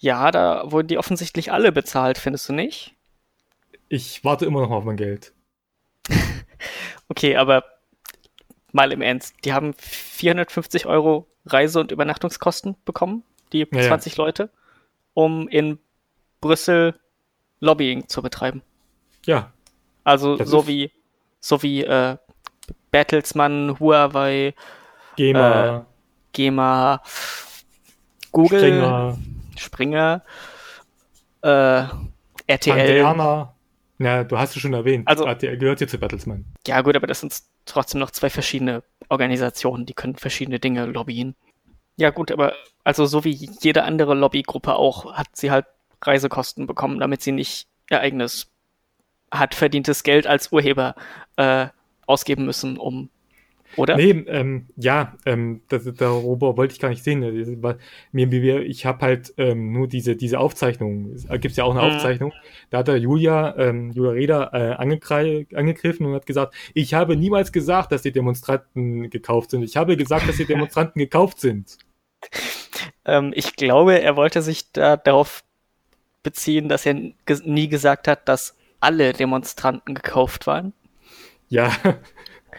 Ja, da wurden die offensichtlich alle bezahlt, findest du nicht? Ich warte immer noch auf mein Geld. Okay, aber mal im Ernst. Die haben vierhundertfünfzig Euro Reise- und Übernachtungskosten bekommen, die ja, zwanzig ja. Leute, um in Brüssel Lobbying zu betreiben. Ja. Also das so ist... wie so wie äh, Bertelsmann, Huawei, GEMA, äh, GEMA Google, Springer, Springer äh, R T L. Handeana. Na, du hast es schon erwähnt. Also, R T L gehört ja zu Bertelsmann. Ja gut, aber das sind trotzdem noch zwei verschiedene Organisationen, die können verschiedene Dinge lobbyen. Ja gut, aber also so wie jede andere Lobbygruppe auch, hat sie halt Reisekosten bekommen, damit sie nicht ihr eigenes hart verdientes Geld als Urheber äh, ausgeben müssen, um, oder? Nee, ähm, ja, ähm, das, darüber wollte ich gar nicht sehen. Ich habe halt ähm, nur diese, diese Aufzeichnung, da gibt es ja auch eine mhm. Aufzeichnung, da hat der Julia, ähm, Julia Reda äh, angegre- angegriffen und hat gesagt, ich habe niemals gesagt, dass die Demonstranten gekauft sind. Ich habe gesagt, dass die Demonstranten gekauft sind. Ähm, ich glaube, er wollte sich da darauf beziehen, dass er ges- nie gesagt hat, dass alle Demonstranten gekauft waren. Ja,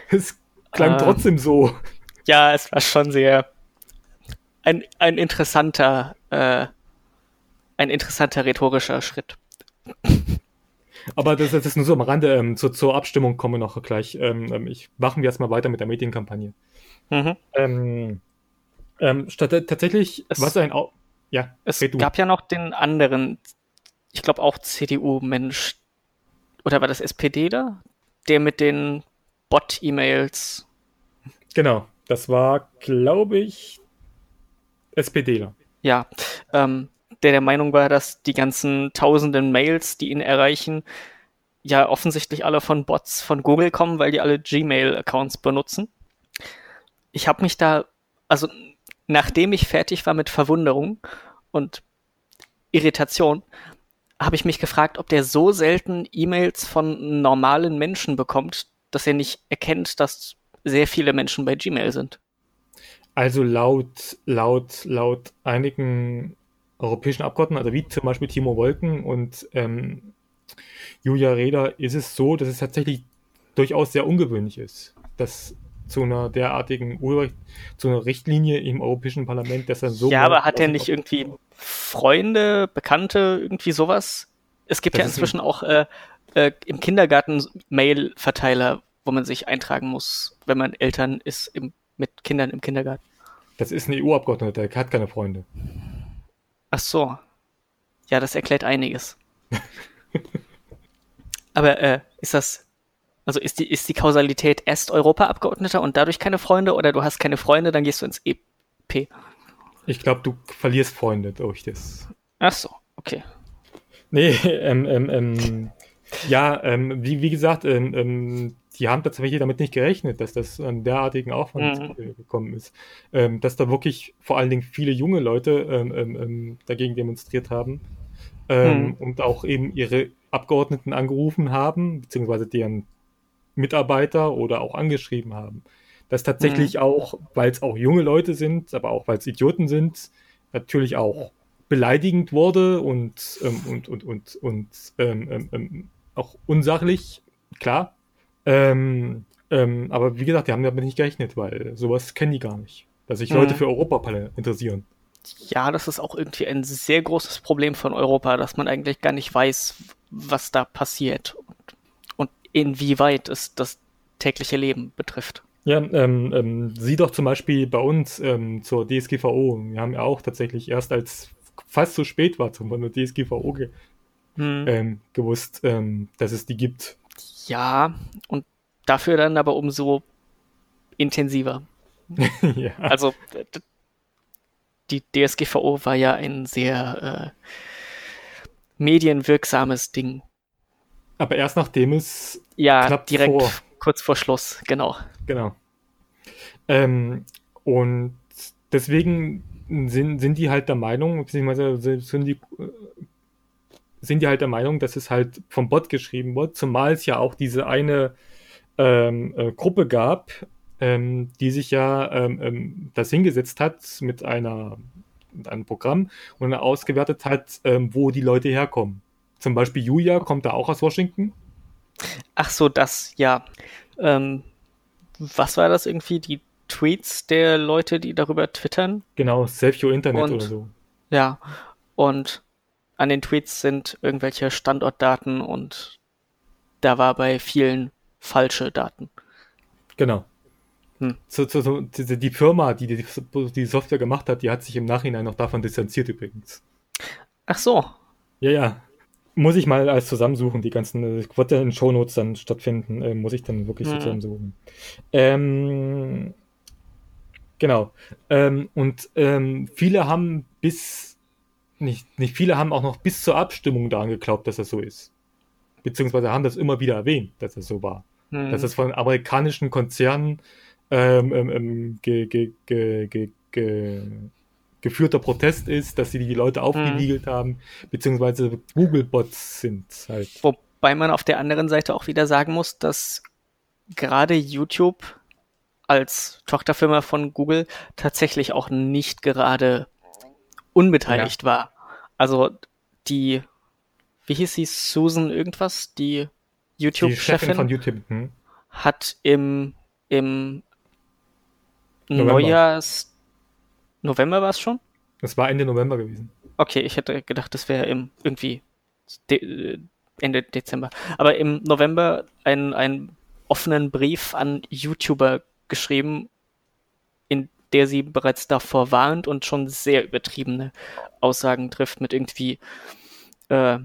es klang ähm, trotzdem so. Ja, es war schon sehr ein, ein interessanter, äh, ein interessanter rhetorischer Schritt. Aber das, das ist nur so am Rande. Ähm, zu, zur Abstimmung kommen wir noch gleich. Ähm, ich, machen wir erstmal weiter mit der Medienkampagne. Mhm. Ähm, ähm, statt, tatsächlich, es, was ein... Au- ja, es gab ja noch den anderen, ich glaube auch C D U-Mensch, oder war das S P D da? Der mit den Bot-E-Mails. Genau, das war, glaube ich, SPDler. Ja, ähm, der der Meinung war, dass die ganzen tausenden Mails, die ihn erreichen, ja offensichtlich alle von Bots von Google kommen, weil die alle Gmail-Accounts benutzen. Ich habe mich da, also nachdem ich fertig war mit Verwunderung und Irritation, habe ich mich gefragt, ob der so selten E-Mails von normalen Menschen bekommt, dass er nicht erkennt, dass sehr viele Menschen bei Gmail sind. Also laut, laut, laut einigen europäischen Abgeordneten, also wie zum Beispiel Timo Wölken und ähm, Julia Reda, ist es so, dass es tatsächlich durchaus sehr ungewöhnlich ist, dass zu einer derartigen Urheberrecht, zu einer Richtlinie im Europäischen Parlament, dass er so... Ja, aber hat er nicht irgendwie Freunde, Bekannte, irgendwie sowas? Es gibt das ja inzwischen ein... auch äh, äh, im Kindergarten Mail-Verteiler, wo man sich eintragen muss, wenn man Eltern ist im, mit Kindern im Kindergarten. Das ist ein E U-Abgeordneter, der hat keine Freunde. Ach so. Ja, das erklärt einiges. Aber äh, ist das... Also ist die, ist die Kausalität erst Europaabgeordneter und dadurch keine Freunde, oder du hast keine Freunde, dann gehst du ins E P? Ich glaube, du verlierst Freunde durch das. Ach so, okay. Nee, ähm, ähm, ähm, ja, ähm, wie, wie gesagt, ähm, ähm, die haben tatsächlich damit nicht gerechnet, dass das an derartigen Aufwand mhm. gekommen ist. Ähm, dass da wirklich vor allen Dingen viele junge Leute ähm, ähm, dagegen demonstriert haben. Ähm, mhm. Und auch eben ihre Abgeordneten angerufen haben, beziehungsweise deren Mitarbeiter oder auch angeschrieben haben. Das tatsächlich mhm. auch, weil es auch junge Leute sind, aber auch weil es Idioten sind, natürlich auch beleidigend wurde und, ähm, und, und, und, und ähm, ähm, auch unsachlich, klar. Ähm, ähm, aber wie gesagt, die haben damit nicht gerechnet, weil sowas kennen die gar nicht. Dass sich mhm. Leute für Europa interessieren. Ja, das ist auch irgendwie ein sehr großes Problem von Europa, dass man eigentlich gar nicht weiß, was da passiert. Inwieweit es das tägliche Leben betrifft. Ja, ähm, ähm, sieh doch zum Beispiel bei uns ähm, zur D S G V O. Wir haben ja auch tatsächlich erst, als fast zu spät war, zum Beispiel D S G V O ge- hm. ähm, gewusst, ähm, dass es die gibt. Ja, und dafür dann aber umso intensiver. Ja. Also die D S G V O war ja ein sehr äh, medienwirksames Ding. Aber erst nachdem es ja, knapp direkt vor... kurz vor Schluss, genau. Genau. Ähm, und deswegen sind, sind die halt der Meinung, beziehungsweise sind die, sind die halt der Meinung, dass es halt vom Bot geschrieben wird, zumal es ja auch diese eine ähm, äh, Gruppe gab, ähm, die sich ja ähm, ähm, das hingesetzt hat mit einer mit einem Programm und ausgewertet hat, ähm, wo die Leute herkommen. Zum Beispiel Julia kommt da auch aus Washington. Ach so, das, ja. Ähm, was war das irgendwie? Die Tweets der Leute, die darüber twittern? Genau, Save Your Internet und, oder so. Ja, und an den Tweets sind irgendwelche Standortdaten und da war bei vielen falsche Daten. Genau. Hm. So, so, so, die, die Firma, die, die die Software gemacht hat, die hat sich im Nachhinein noch davon distanziert übrigens. Ach so. Ja, ja. muss ich mal alles zusammensuchen, die ganzen, das wird ja in Shownotes dann stattfinden, äh, muss ich dann wirklich mhm. zusammensuchen. Ähm, genau. Ähm, und ähm, viele haben bis, nicht, nicht viele haben auch noch bis zur Abstimmung daran geglaubt, dass das so ist. Beziehungsweise haben das immer wieder erwähnt, dass das so war. Mhm. Dass das von amerikanischen Konzernen ähm, ähm, ge, ge, ge, ge, ge, geführter Protest ist, dass sie die Leute aufgewiegelt mhm. haben, beziehungsweise Google-Bots sind halt. Wobei man auf der anderen Seite auch wieder sagen muss, dass gerade YouTube als Tochterfirma von Google tatsächlich auch nicht gerade unbeteiligt ja. war. Also die, wie hieß sie, Susan irgendwas, die YouTube-Chefin, die Chefin von YouTube, hm? hat im, im November. Neujahrs... November war es schon? Es war Ende November gewesen. Okay, ich hätte gedacht, das wäre im irgendwie De- Ende Dezember. Aber im November einen, einen offenen Brief an YouTuber geschrieben, in der sie bereits davor warnt und schon sehr übertriebene Aussagen trifft mit irgendwie äh,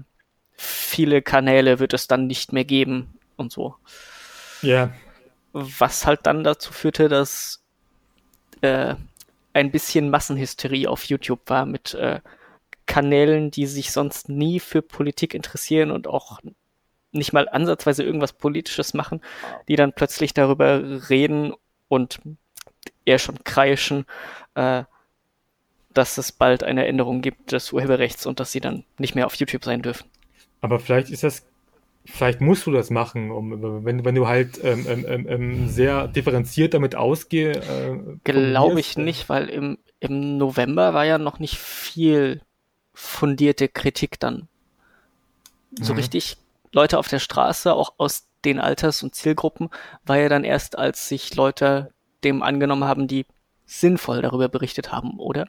viele Kanäle wird es dann nicht mehr geben und so. Ja. Yeah. Was halt dann dazu führte, dass äh, ein bisschen Massenhysterie auf YouTube war mit äh, Kanälen, die sich sonst nie für Politik interessieren und auch nicht mal ansatzweise irgendwas Politisches machen, die dann plötzlich darüber reden und eher schon kreischen, äh, dass es bald eine Änderung gibt des Urheberrechts und dass sie dann nicht mehr auf YouTube sein dürfen. Aber vielleicht ist das, vielleicht musst du das machen, um wenn, wenn du halt ähm, ähm, ähm, sehr differenziert damit ausgehst. Äh, Glaube ich nicht, weil im, im November war ja noch nicht viel fundierte Kritik dann. So mhm. richtig Leute auf der Straße, auch aus den Alters- und Zielgruppen, war ja dann erst, als sich Leute dem angenommen haben, die sinnvoll darüber berichtet haben, oder?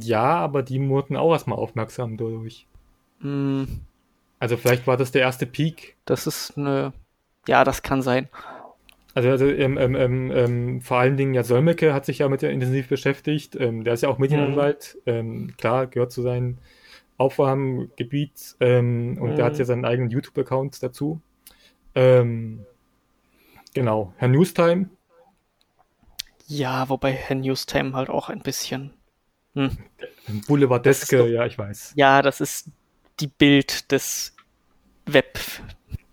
Ja, aber die wurden auch erstmal aufmerksam dadurch. Mhm. Also vielleicht war das der erste Peak. Das ist eine, ja, das kann sein. Also, also ähm, ähm, ähm, vor allen Dingen, ja, Solmecke hat sich ja mit ja intensiv beschäftigt. Ähm, der ist ja auch Medienanwalt. Mhm. Ähm, klar, gehört zu seinem Aufgabengebiet. Ähm, und mhm. der hat ja seinen eigenen YouTube-Account dazu. Ähm, genau, Herr Newstime. Ja, wobei Herr Newstime halt auch ein bisschen... Hm. Boulevardeske, doch, ja, ich weiß. Ja, das ist... die Bild des Web.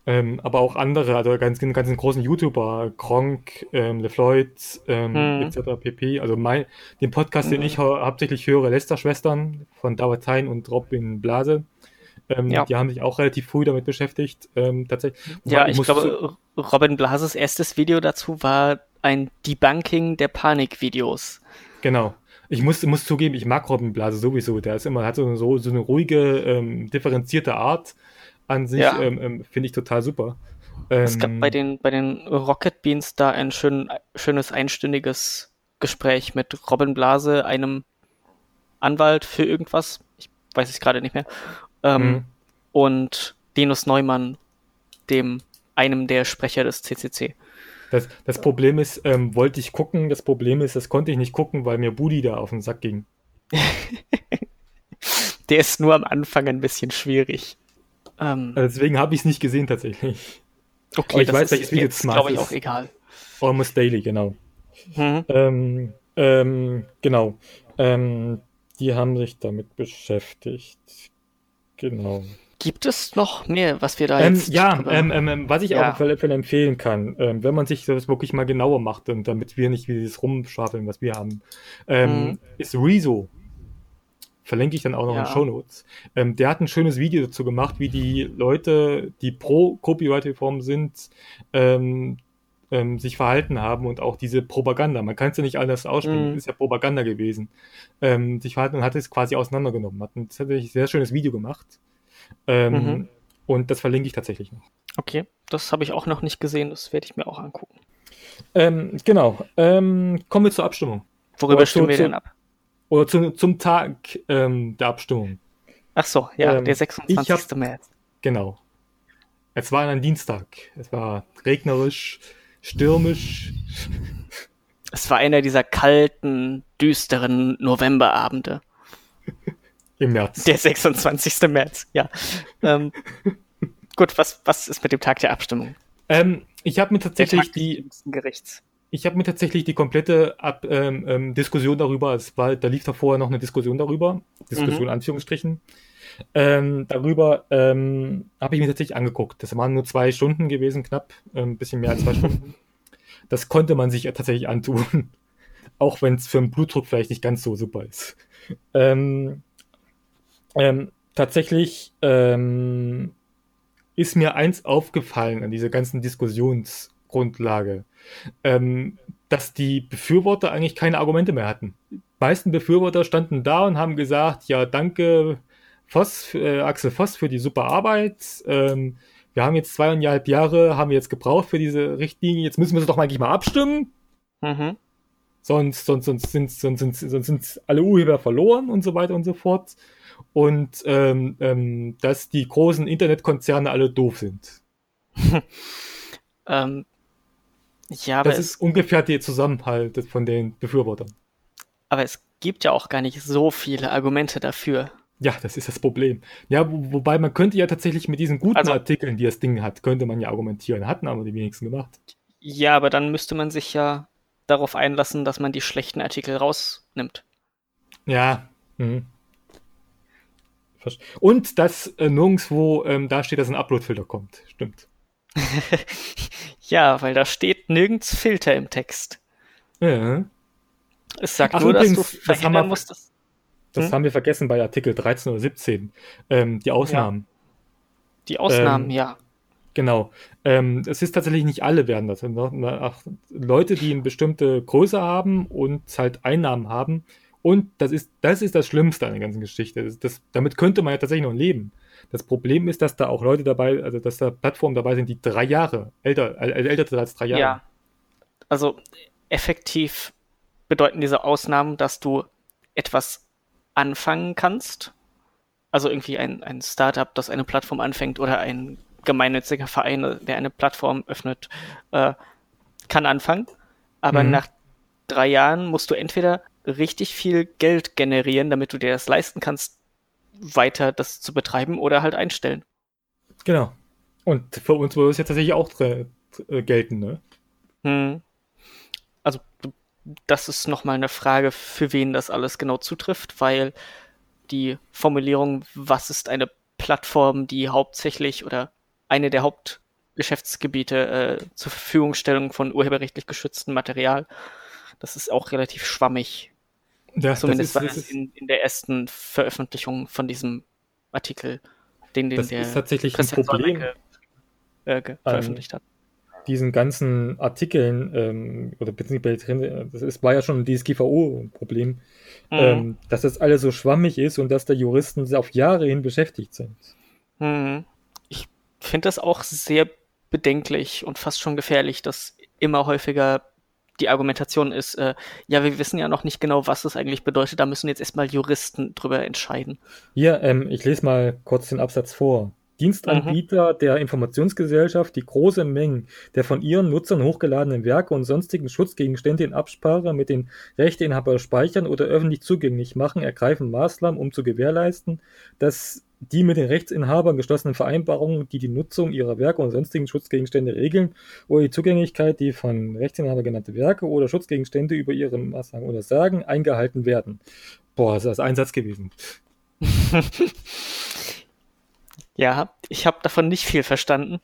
Ähm, aber auch andere, also ganz, ganz großen YouTuber, Kronk, ähm, LeFloid, ähm, hm. et cetera pp. Also mein, den Podcast, hm. den ich hau- hauptsächlich höre, Lästerschwestern von Dawatein und Robin Blase, ähm, ja. die haben sich auch relativ früh damit beschäftigt. Ähm, tatsächlich. Ja, ich, ich glaube, so- Robin Blases erstes Video dazu war ein Debunking der Panikvideos. Genau. Ich muss, muss zugeben, ich mag Robin Blase sowieso. Der ist immer, hat so, so, so eine ruhige, ähm, differenzierte Art an sich, ja. ähm, ähm, finde ich total super. Ähm, es gab bei den, bei den Rocket Beans da ein schön, schönes einstündiges Gespräch mit Robin Blase, einem Anwalt für irgendwas, ich weiß es gerade nicht mehr, ähm, mhm. und Linus Neumann, dem einem der Sprecher des C C C. Das, das Problem ist, ähm, wollte ich gucken, das Problem ist, das konnte ich nicht gucken, weil mir Budi da auf den Sack ging. Der ist nur am Anfang ein bisschen schwierig. Ähm, Deswegen habe ich es nicht gesehen tatsächlich. Okay, aber ich das weiß, ist jetzt, glaube ich, auch egal. Almost Daily, genau. Mhm. Ähm, ähm, genau. Ähm, die haben sich damit beschäftigt. Genau. Gibt es noch mehr, was wir da ähm, jetzt... Ja, ähm, ähm, was ich ja. auch auf empfehlen kann, ähm, wenn man sich das wirklich mal genauer macht und damit wir nicht wie dieses rumschwafeln, was wir haben, ähm, mhm. ist Rezo. Verlinke ich dann auch noch ja. in den Shownotes. Ähm, der hat ein schönes Video dazu gemacht, wie die Leute, die pro Copyright-Reform sind, ähm, ähm, sich verhalten haben und auch diese Propaganda, man kann es ja nicht anders aussprechen, mhm. ist ja Propaganda gewesen, ähm, sich verhalten und hat es quasi auseinandergenommen. Hat ein sehr schönes Video gemacht. Ähm, mhm. Und das verlinke ich tatsächlich noch. Okay, das habe ich auch noch nicht gesehen, das werde ich mir auch angucken. Ähm, genau, ähm, kommen wir zur Abstimmung. Worüber oder stimmen zu, wir denn zu, ab? Oder zu, zum Tag ähm, der Abstimmung. Ach so, ja, ähm, der sechsundzwanzigsten Hab, März. Genau. Es war ein Dienstag. Es war regnerisch, stürmisch. Es war einer dieser kalten, düsteren Novemberabende. Im März. Der sechsundzwanzigsten März, ja. ähm, gut, was, was ist mit dem Tag der Abstimmung? Ähm, ich habe mir tatsächlich die Gerichts. Ich habe mir tatsächlich die komplette Ab, ähm, Diskussion darüber, es war, da lief da vorher noch eine Diskussion darüber, Diskussion in mhm. Anführungsstrichen, ähm, darüber ähm, habe ich mir tatsächlich angeguckt. Das waren nur zwei Stunden gewesen, knapp, ein ähm, bisschen mehr als zwei Stunden. Das konnte man sich tatsächlich antun, auch wenn es für den Blutdruck vielleicht nicht ganz so super ist. Ähm, ähm, tatsächlich ähm, ist mir eins aufgefallen an dieser ganzen Diskussionsgrundlage. Ähm, dass die Befürworter eigentlich keine Argumente mehr hatten. Die meisten Befürworter standen da und haben gesagt, ja, danke Voss, äh, Axel Voss für die super Arbeit. Ähm, wir haben jetzt zweieinhalb Jahre, haben wir jetzt gebraucht für diese Richtlinie. Jetzt müssen wir sie doch eigentlich mal abstimmen. Mhm. Sonst, sonst, sonst sind sonst, sonst, sonst sind alle Urheber verloren und so weiter und so fort. Und ähm, ähm, dass die großen Internetkonzerne alle doof sind. ähm. Ja, das ist es, ungefähr der Zusammenhalt von den Befürwortern. Aber es gibt ja auch gar nicht so viele Argumente dafür. Ja, das ist das Problem. Ja, wo, wobei man könnte ja tatsächlich mit diesen guten also, Artikeln, die das Ding hat, könnte man ja argumentieren. Hatten aber die wenigsten gemacht. Ja, aber dann müsste man sich ja darauf einlassen, dass man die schlechten Artikel rausnimmt. Ja. Mhm. Und dass äh, nirgendwo ähm, da steht, dass ein Upload-Filter kommt. Stimmt. Ja, weil da steht nirgends Filter im Text. Ja. Es sagt Ach, nur, übrigens, dass du verhindern das wir, musst. Dass, das hm? haben wir vergessen bei Artikel dreizehn oder siebzehn. Ähm, die Ausnahmen. Ja. Die Ausnahmen, ähm, ja. Genau. Ähm, es ist tatsächlich nicht alle werden das. Ach, Leute, die eine bestimmte Größe haben und halt Einnahmen haben. Und das ist das, ist das Schlimmste an der ganzen Geschichte. Das, das, damit könnte man ja tatsächlich noch leben. Das Problem ist, dass da auch Leute dabei, also dass da Plattformen dabei sind, die drei Jahre, älter, äh, älter sind als drei Jahre. Ja, also effektiv bedeuten diese Ausnahmen, dass du etwas anfangen kannst. Also irgendwie ein, ein Startup, das eine Plattform anfängt oder ein gemeinnütziger Verein, der eine Plattform öffnet, äh, kann anfangen. Aber mhm. nach drei Jahren musst du entweder richtig viel Geld generieren, damit du dir das leisten kannst, weiter das zu betreiben oder halt einstellen. Genau. Und für uns würde es jetzt tatsächlich auch äh, gelten, ne? Hm. Also das ist nochmal eine Frage, für wen das alles genau zutrifft, weil die Formulierung, was ist eine Plattform, die hauptsächlich oder eine der Hauptgeschäftsgebiete äh, zur Verfügungstellung von urheberrechtlich geschütztem Material, das ist auch relativ schwammig. Ja, zumindest das ist, war das in, in der ersten Veröffentlichung von diesem Artikel, den, den das der ist tatsächlich Christian ein Problem Solmecke, äh, ge- veröffentlicht hat. Diesen ganzen Artikeln, ähm, oder beziehungsweise das ist, war ja schon ein D S G V O-Problem, mhm. ähm, dass das alles so schwammig ist und dass da Juristen auf Jahre hin beschäftigt sind. Mhm. Ich finde das auch sehr bedenklich und fast schon gefährlich, dass immer häufiger die Argumentation ist, äh, ja, wir wissen ja noch nicht genau, was das eigentlich bedeutet. Da müssen jetzt erstmal Juristen drüber entscheiden. Hier, ähm, ich lese mal kurz den Absatz vor. Dienstanbieter mhm. der Informationsgesellschaft, die große Mengen der von ihren Nutzern hochgeladenen Werke und sonstigen Schutzgegenstände in Absprache mit den Rechteinhabern speichern oder öffentlich zugänglich machen, ergreifen Maßnahmen, um zu gewährleisten, dass die mit den Rechtsinhabern geschlossenen Vereinbarungen, die die Nutzung ihrer Werke und sonstigen Schutzgegenstände regeln, oder die Zugänglichkeit, die von Rechtsinhaber genannte Werke oder Schutzgegenstände über ihre Maßnahmen oder Sagen eingehalten werden. Boah, das ist ein Satz gewesen. Ja, ich habe davon nicht viel verstanden.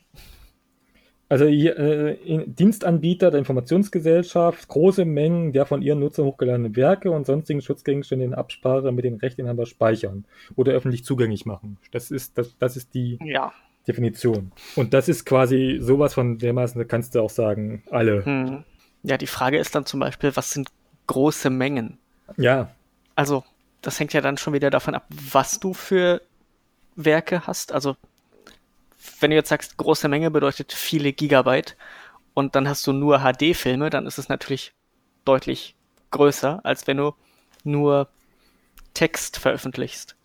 Also äh, Dienstanbieter der Informationsgesellschaft, große Mengen der von ihren Nutzern hochgeladenen Werke und sonstigen Schutzgegenstände in Absprache mit den Rechteinhabern speichern oder öffentlich zugänglich machen. Das ist das, das ist die ja. Definition. Und das ist quasi sowas von dermaßen, da kannst du auch sagen, alle. Hm. Ja, die Frage ist dann zum Beispiel, was sind große Mengen? Ja. Also das hängt ja dann schon wieder davon ab, was du für Werke hast, also wenn du jetzt sagst, große Menge bedeutet viele Gigabyte und dann hast du nur H D-Filme, dann ist es natürlich deutlich größer, als wenn du nur Text veröffentlichst.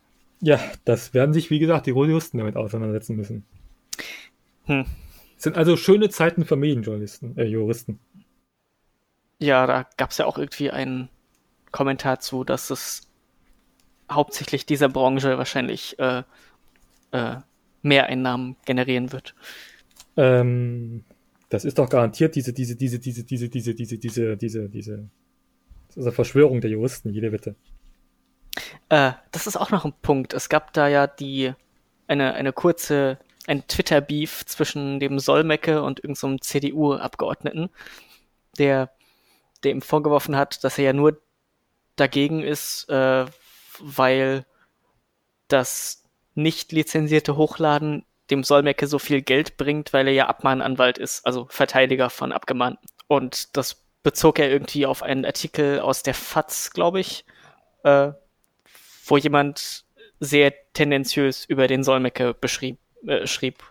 Ja, das werden sich, wie gesagt, die Juristen damit auseinandersetzen müssen. Hm. Es sind also schöne Zeiten für Medienjournalisten, äh, Juristen. Ja, da gab es ja auch irgendwie einen Kommentar zu, dass es hauptsächlich dieser Branche wahrscheinlich äh, äh, Mehreinnahmen generieren wird. Ähm, das ist doch garantiert diese, diese, diese, diese, diese, diese, diese, diese, diese, diese, das ist eine Verschwörung der Juristen, jede Bitte. Äh, das ist auch noch ein Punkt. Es gab da ja die, eine, eine kurze, ein Twitter-Beef zwischen dem Solmecke und irgendeinem so C D U-Abgeordneten, der dem vorgeworfen hat, dass er ja nur dagegen ist, äh, weil das nicht lizenzierte Hochladen dem Solmecke so viel Geld bringt, weil er ja Abmahnanwalt ist, also Verteidiger von Abgemahnten. Und das bezog er irgendwie auf einen Artikel aus der F A Z, glaube ich, äh, wo jemand sehr tendenziös über den Solmecke beschrieb, äh, schrieb.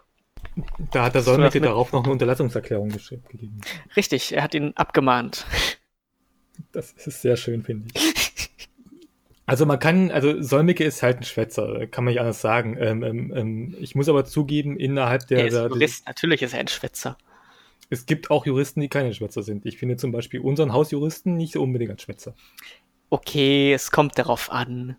Da hat der Solmecke darauf noch eine Unterlassungserklärung geschrieben, gegeben. Richtig, er hat ihn abgemahnt. Das ist sehr schön, finde ich. Also man kann, also Solmecke ist halt ein Schwätzer, kann man nicht anders sagen. Ähm, ähm, ich muss aber zugeben, innerhalb der... Er ist der, Jurist, der, natürlich ist er ein Schwätzer. Es gibt auch Juristen, die keine Schwätzer sind. Ich finde zum Beispiel unseren Hausjuristen nicht unbedingt als Schwätzer. Okay, es kommt darauf an.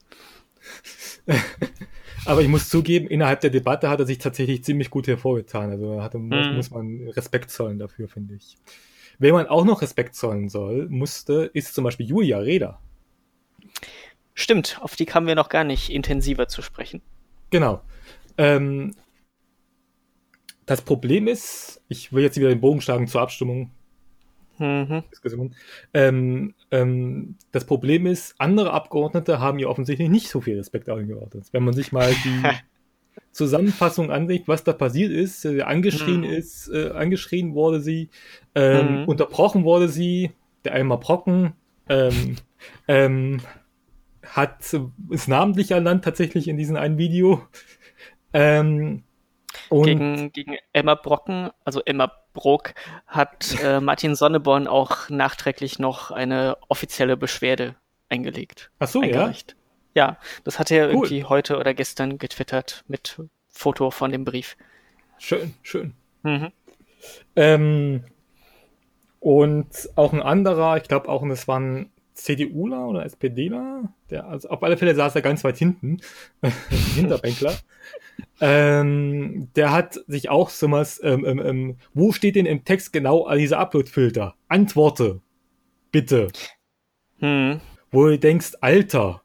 Aber ich muss zugeben, innerhalb der Debatte hat er sich tatsächlich ziemlich gut hervorgetan. Also hat, mm. muss man Respekt zollen dafür, finde ich. Wer man auch noch Respekt zollen soll, musste, ist zum Beispiel Julia Reda. Stimmt, auf die kamen wir noch gar nicht intensiver zu sprechen. Genau. Ähm, das Problem ist, ich will jetzt wieder den Bogen schlagen zur Abstimmung. Mhm. Ähm, ähm, das Problem ist, andere Abgeordnete haben ihr offensichtlich nicht so viel Respekt eingeordnet. Wenn man sich mal die Zusammenfassung ansieht, was da passiert ist, äh, angeschrien mhm. ist, äh, angeschrien wurde sie, ähm, mhm. unterbrochen wurde sie, der Elmar Brocken ähm, ähm, hat, ist namentlich ernannt tatsächlich in diesem einen Video. Ähm, und gegen, gegen Elmar Brocken, also Elmar Brock, hat äh, Martin Sonneborn auch nachträglich noch eine offizielle Beschwerde eingelegt. Ach so, eingereicht. Ja? Ja, das hat er cool. irgendwie heute oder gestern getwittert mit Foto von dem Brief. Schön, schön. Mhm. Ähm, und auch ein anderer, ich glaube auch, das war ein CDUler oder SPDler, der, also auf alle Fälle saß er ganz weit hinten, Hinterbänkler. Ähm, der hat sich auch so was, ähm, ähm, wo steht denn im Text genau dieser Upload-Filter? Antworte, bitte. Hm. Wo du denkst, Alter.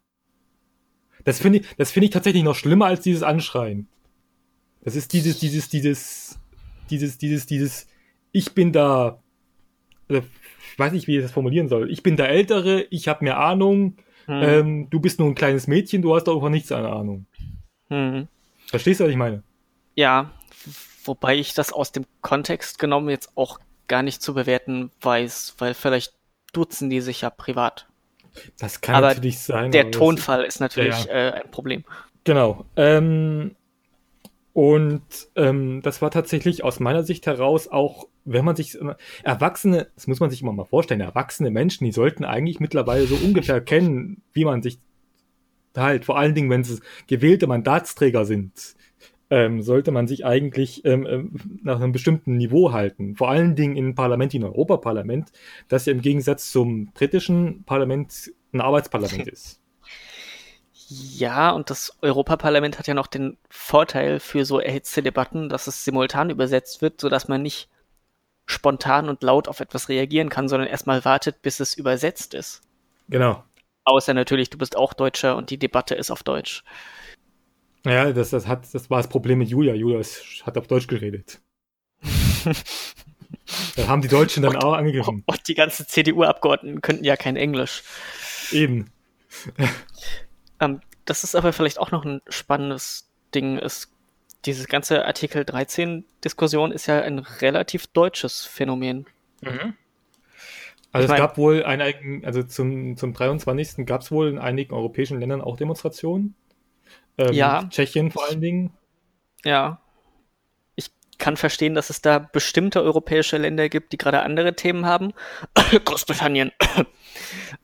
Das finde ich, das finde ich tatsächlich noch schlimmer als dieses Anschreien. Das ist dieses, dieses, dieses, dieses, dieses, dieses, ich bin da, also ich weiß nicht, wie ich das formulieren soll. Ich bin der Ältere, ich habe mehr Ahnung, hm. ähm, du bist nur ein kleines Mädchen, du hast doch einfach nichts an Ahnung. Hm. Verstehst du, was ich meine? Ja, wobei ich das aus dem Kontext genommen jetzt auch gar nicht zu bewerten weiß, weil vielleicht duzen die sich ja privat. Das kann aber natürlich sein. Der aber Tonfall ist natürlich ja, ja. Äh, ein Problem. Genau. Ähm, und ähm, das war tatsächlich aus meiner Sicht heraus auch, wenn man sich immer, Erwachsene, das muss man sich immer mal vorstellen, erwachsene Menschen, die sollten eigentlich mittlerweile so ungefähr kennen, wie man sich halt, vor allen Dingen, wenn es gewählte Mandatsträger sind, ähm, sollte man sich eigentlich ähm, nach einem bestimmten Niveau halten. Vor allen Dingen im Parlament, im Europaparlament, das ja im Gegensatz zum britischen Parlament ein Arbeitsparlament ist. Ja, und das Europaparlament hat ja noch den Vorteil für so erhitzte Debatten, dass es simultan übersetzt wird, sodass man nicht spontan und laut auf etwas reagieren kann, sondern erstmal wartet, bis es übersetzt ist. Genau. Außer natürlich, du bist auch Deutscher und die Debatte ist auf Deutsch. Naja, das, das, hat, das war das Problem mit Julia. Julia ist, hat auf Deutsch geredet. Da haben die Deutschen dann und, auch angegriffen. Und die ganzen C D U-Abgeordneten könnten ja kein Englisch. Eben. ähm, das ist aber vielleicht auch noch ein spannendes Ding. Ist, diese ganze Artikel dreizehn-Diskussion ist ja ein relativ deutsches Phänomen. Mhm. Also ich mein, es gab wohl ein, also zum, zum dreiundzwanzigsten gab es wohl in einigen europäischen Ländern auch Demonstrationen. Ähm, ja. Tschechien vor allen Dingen. Ja. Ich kann verstehen, dass es da bestimmte europäische Länder gibt, die gerade andere Themen haben. Großbritannien.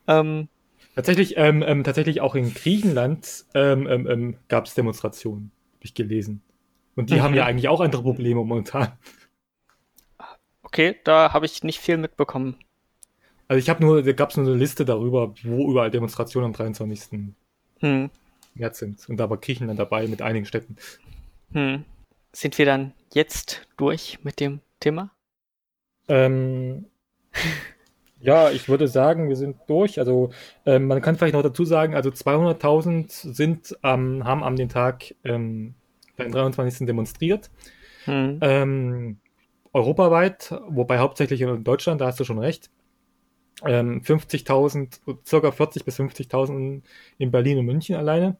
ähm, tatsächlich, ähm, ähm, tatsächlich auch in Griechenland ähm, ähm, gab es Demonstrationen, habe ich gelesen. Und die mhm. haben ja eigentlich auch andere Probleme momentan. Okay, da habe ich nicht viel mitbekommen. Also ich habe nur, da gab es nur eine Liste darüber, wo überall Demonstrationen am dreiundzwanzigsten Hm. März sind. Und da war Kirchen dann dabei mit einigen Städten. Hm. Sind wir dann jetzt durch mit dem Thema? Ähm, ja, ich würde sagen, wir sind durch. Also äh, man kann vielleicht noch dazu sagen, also zweihunderttausend sind ähm, haben am den Tag ähm, beim dreiundzwanzigsten demonstriert. Hm. Ähm, europaweit, wobei hauptsächlich in Deutschland, da hast du schon recht. Ähm, fünfzigtausend, circa vierzigtausend bis fünfzigtausend in Berlin und München alleine.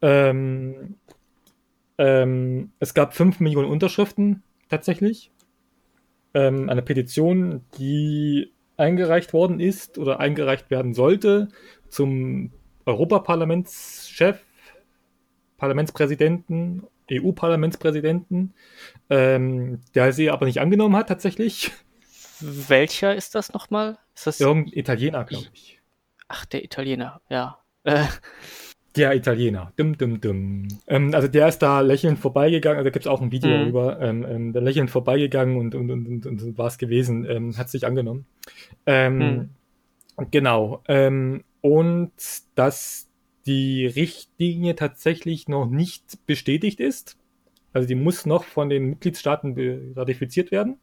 Ähm, ähm, es gab fünf Millionen Unterschriften tatsächlich. Ähm, eine Petition, die eingereicht worden ist oder eingereicht werden sollte zum Europaparlamentschef, Parlamentspräsidenten, E U-Parlamentspräsidenten, ähm, der sie aber nicht angenommen hat tatsächlich. Welcher ist das nochmal? Ist das irgendein Italiener, glaube ich. Ach, der Italiener, ja. Äh. Der Italiener, dum dum dum. Ähm, also der ist da lächelnd vorbeigegangen, also da gibt es auch ein Video mhm. darüber, ähm, ähm, der lächelnd vorbeigegangen und, und, und, und, und war es gewesen, ähm, hat sich angenommen. Ähm, mhm. Genau. Ähm, und dass die Richtlinie tatsächlich noch nicht bestätigt ist, also die muss noch von den Mitgliedstaaten ratifiziert werden.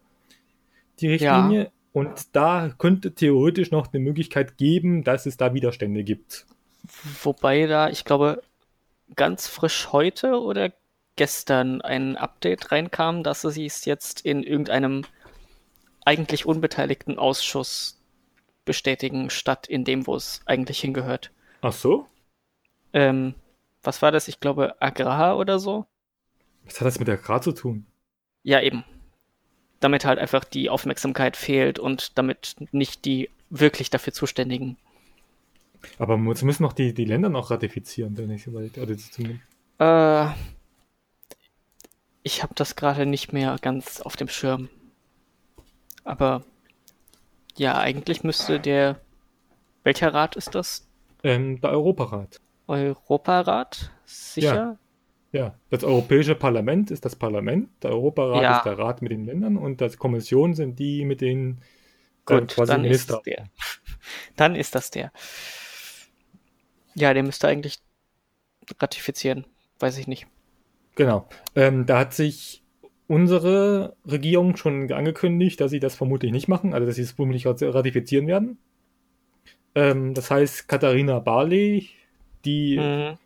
Die Richtlinie, ja. Und da könnte theoretisch noch eine Möglichkeit geben, dass es da Widerstände gibt. Wobei da, ich glaube, ganz frisch heute oder gestern ein Update reinkam, dass sie es jetzt in irgendeinem eigentlich unbeteiligten Ausschuss bestätigen, statt in dem, wo es eigentlich hingehört. Ach so? Ähm, was war das? Ich glaube, Agrar oder so? Was hat das mit Agrar zu tun? Ja, eben. Damit halt einfach die Aufmerksamkeit fehlt und damit nicht die wirklich dafür Zuständigen. Aber jetzt müssen noch die, die Länder noch ratifizieren, wenn ich so äh, Ich habe das gerade nicht mehr ganz auf dem Schirm. Aber ja, eigentlich müsste der... Welcher Rat ist das? Ähm, der Europarat. Europarat? Sicher? Ja. Ja, das Europäische Parlament ist das Parlament, der Europarat ja. ist der Rat mit den Ländern und die Kommission sind die mit den äh, Gut, quasi dann Ministern. Ist der. Dann ist das der. Ja, der müsste eigentlich ratifizieren, weiß ich nicht. Genau, ähm, da hat sich unsere Regierung schon angekündigt, dass sie das vermutlich nicht machen, also dass sie es vermutlich ratifizieren werden. Ähm, das heißt, Katharina Barley, die... Mhm.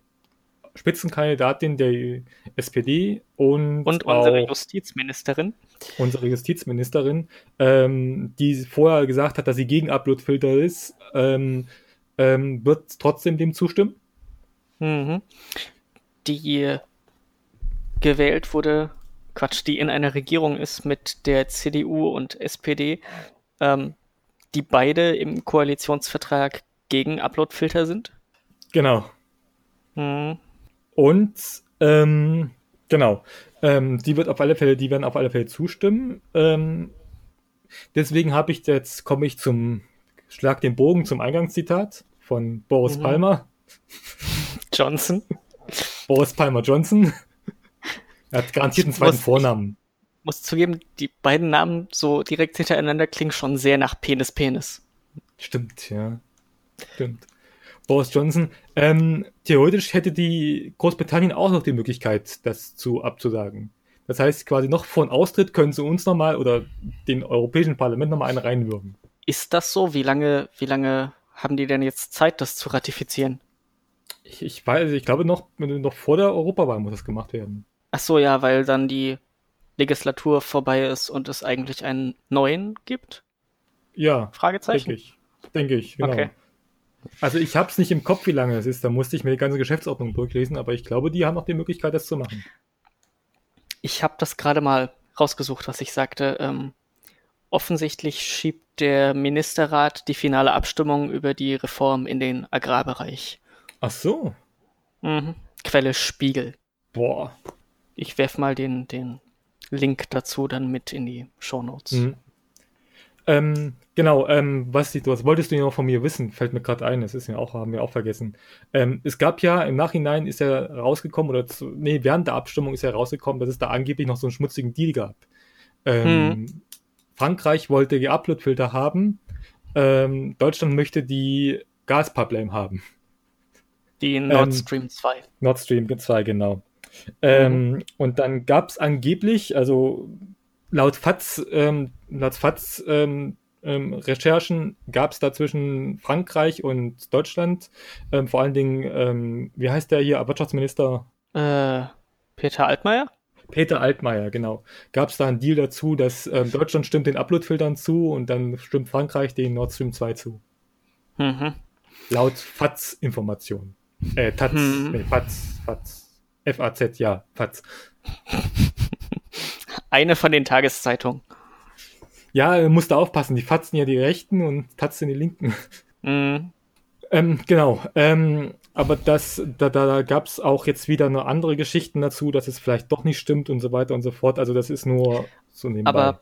Spitzenkandidatin der S P D und, und unsere auch Justizministerin. Unsere Justizministerin, ähm, die vorher gesagt hat, dass sie gegen Uploadfilter ist, ähm, ähm, wird trotzdem dem zustimmen. Mhm. Die gewählt wurde, Quatsch, die in einer Regierung ist mit der C D U und S P D, ähm, die beide im Koalitionsvertrag gegen Uploadfilter sind. Genau. Mhm. Und, ähm, genau, ähm, die wird auf alle Fälle, die werden auf alle Fälle zustimmen. Ähm, deswegen habe ich jetzt, komme ich zum, schlag den Bogen zum Eingangszitat von Boris mhm. Palmer. Johnson. Boris Palmer Johnson. Er hat garantiert einen zweiten muss, Vornamen. Ich muss zugeben, die beiden Namen so direkt hintereinander klingen schon sehr nach Penis, Penis. Stimmt, ja. Stimmt. Boris Johnson, ähm, theoretisch hätte die Großbritannien auch noch die Möglichkeit, das zu abzusagen. Das heißt, quasi noch vor Austritt können sie uns nochmal oder den Europäischen Parlament nochmal einen reinwürgen. Ist das so? Wie lange, wie lange haben die denn jetzt Zeit, das zu ratifizieren? Ich, ich weiß, ich glaube noch, noch vor der Europawahl muss das gemacht werden. Ach so, ja, weil dann die Legislatur vorbei ist und es eigentlich einen neuen gibt? Ja. Fragezeichen? Denke ich, denke ich, genau. Okay. Also ich habe es nicht im Kopf, wie lange es ist. Da musste ich mir die ganze Geschäftsordnung durchlesen, aber ich glaube, die haben noch die Möglichkeit, das zu machen. Ich habe das gerade mal rausgesucht, was ich sagte. Ähm, offensichtlich schiebt der Ministerrat die finale Abstimmung über die Reform in den Agrarbereich. Ach so. Mhm. Quelle Spiegel. Boah. Ich werf mal den, den Link dazu dann mit in die Shownotes. Mhm. Ähm, genau, ähm, was, was wolltest du ja noch von mir wissen? Fällt mir gerade ein, das ist ja auch, haben wir auch vergessen. Ähm, es gab ja, im Nachhinein ist ja rausgekommen, oder zu, nee, während der Abstimmung ist ja rausgekommen, dass es da angeblich noch so einen schmutzigen Deal gab. Ähm, hm. Frankreich wollte die Uploadfilter haben, ähm, Deutschland möchte die Gaspipeline haben. Die Nord ähm, Stream zwei. Nord Stream zwei, genau. Ähm, mhm. Und dann gab es angeblich, also laut F A Z, ähm, laut F A Z ähm, ähm, Recherchen gab es da zwischen Frankreich und Deutschland, ähm, vor allen Dingen, ähm, wie heißt der hier, Wirtschaftsminister? Äh, Peter Altmaier? Peter Altmaier, genau. Gab es da einen Deal dazu, dass ähm, Deutschland stimmt den Upload-Filtern zu und dann stimmt Frankreich den Nord Stream zwei zu. Mhm. Laut F A Z-Informationen. Äh, Taz, hm. nee, F A Z, F A Z, F A Z, ja, F A Z. Eine von den Tageszeitungen. Ja, musst du aufpassen, die F A Z sind ja die Rechten und Taz sind die Linken. Mhm. Ähm, genau, ähm, aber das, da, da, da gab es auch jetzt wieder eine andere Geschichten dazu, dass es vielleicht doch nicht stimmt und so weiter und so fort, also das ist nur so nebenbei. Aber,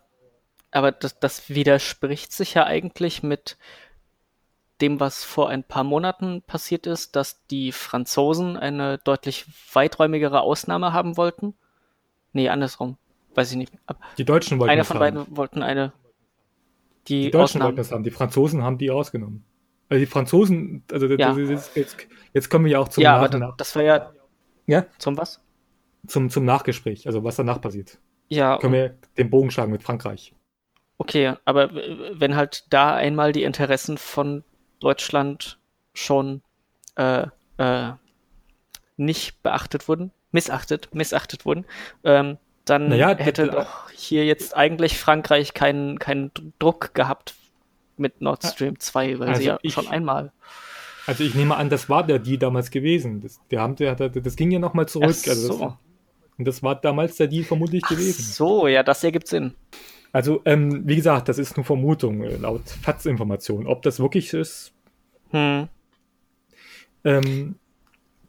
aber das, das widerspricht sich ja eigentlich mit dem, was vor ein paar Monaten passiert ist, dass die Franzosen eine deutlich weiträumigere Ausnahme haben wollten. Nee, andersrum. Weiß ich nicht. Aber die Deutschen wollten eine es haben. Einer von beiden wollten eine. Die, die Deutschen Ausnahmen. wollten es haben. Die Franzosen haben die rausgenommen. Also die Franzosen, also ja. jetzt, jetzt, jetzt kommen wir ja auch zum ja, Nachgespräch. Ja, das war ja, ja zum was? Zum, zum Nachgespräch, also was danach passiert. Ja. Können wir den Bogen schlagen mit Frankreich. Okay, aber wenn halt da einmal die Interessen von Deutschland schon äh, äh, nicht beachtet wurden, missachtet, missachtet wurden, ähm, dann naja, hätte das, doch hier jetzt eigentlich Frankreich keinen keinen Druck gehabt mit Nord Stream zwei, weil also sie ja ich, schon einmal... Also ich nehme an, das war der Deal damals gewesen. Das, der haben, der, das ging ja nochmal zurück. Also so. das, und das war damals der Deal vermutlich Ach gewesen. so, ja, das ergibt Sinn. Also, ähm, wie gesagt, das ist nur Vermutung, äh, laut F A Z-Informationen. Ob das wirklich ist? Hm. Ähm,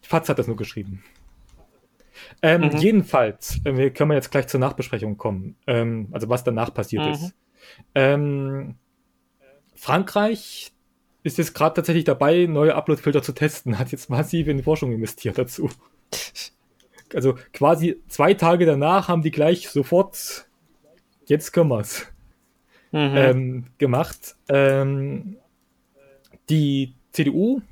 F A Z hat das nur geschrieben. Ähm, mhm. Jedenfalls, äh, wir können jetzt gleich zur Nachbesprechung kommen. Ähm, also, was danach passiert mhm. ist. Ähm, Frankreich ist jetzt gerade tatsächlich dabei, neue Upload-Filter zu testen. Hat jetzt massiv in die Forschung investiert dazu. Also, quasi zwei Tage danach haben die gleich sofort... Jetzt können wir's. Mhm. Ähm, gemacht. Ähm, die C D U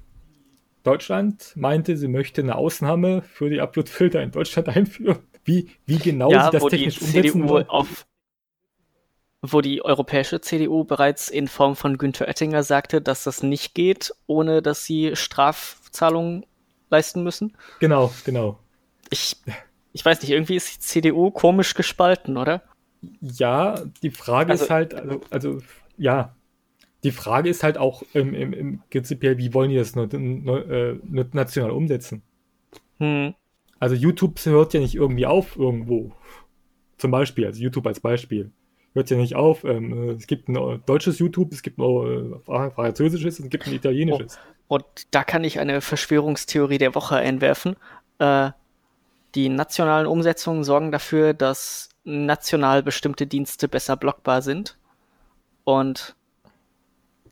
Deutschland meinte, sie möchte eine Ausnahme für die Upload-Filter in Deutschland einführen. Wie, wie genau ja, sie das technisch umsetzen wollen. Wo die europäische C D U bereits in Form von Günther Oettinger sagte, dass das nicht geht, ohne dass sie Strafzahlungen leisten müssen. Genau, genau. Ich, ich weiß nicht, irgendwie ist die C D U komisch gespalten, oder? Ja, die Frage also, ist halt, also, also ja, die Frage ist halt auch im, im, im prinzipiell, wie wollen die das nur, nur, äh, nur national umsetzen? Hm. Also YouTube hört ja nicht irgendwie auf irgendwo, zum Beispiel, also YouTube als Beispiel, hört ja nicht auf, ähm, es gibt ein deutsches YouTube, es gibt ein äh, französisches und es gibt ein italienisches. Oh, und da kann ich eine Verschwörungstheorie der Woche einwerfen. Äh, die nationalen Umsetzungen sorgen dafür, dass national bestimmte Dienste besser blockbar sind und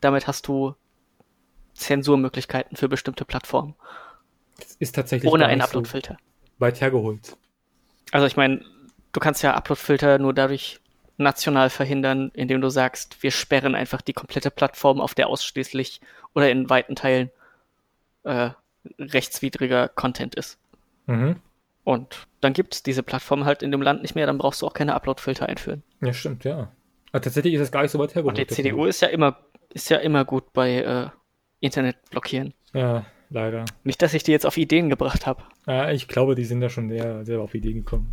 damit hast du Zensurmöglichkeiten für bestimmte Plattformen. Das ist tatsächlich ohne einen Uploadfilter. So weit hergeholt. Also ich meine, du kannst ja Uploadfilter nur dadurch national verhindern, indem du sagst, wir sperren einfach die komplette Plattform, auf der ausschließlich oder in weiten Teilen äh, rechtswidriger Content ist. Mhm. Und dann gibt es diese Plattform halt in dem Land nicht mehr, dann brauchst du auch keine Upload-Filter einführen. Ja, stimmt, ja. Aber tatsächlich ist das gar nicht so weit hergeholt. Und die C D U ist ja immer, ist ja immer gut bei äh, Internet blockieren. Ja, leider. Nicht, dass ich die jetzt auf Ideen gebracht habe. Ja, ich glaube, die sind da schon sehr, sehr auf Ideen gekommen.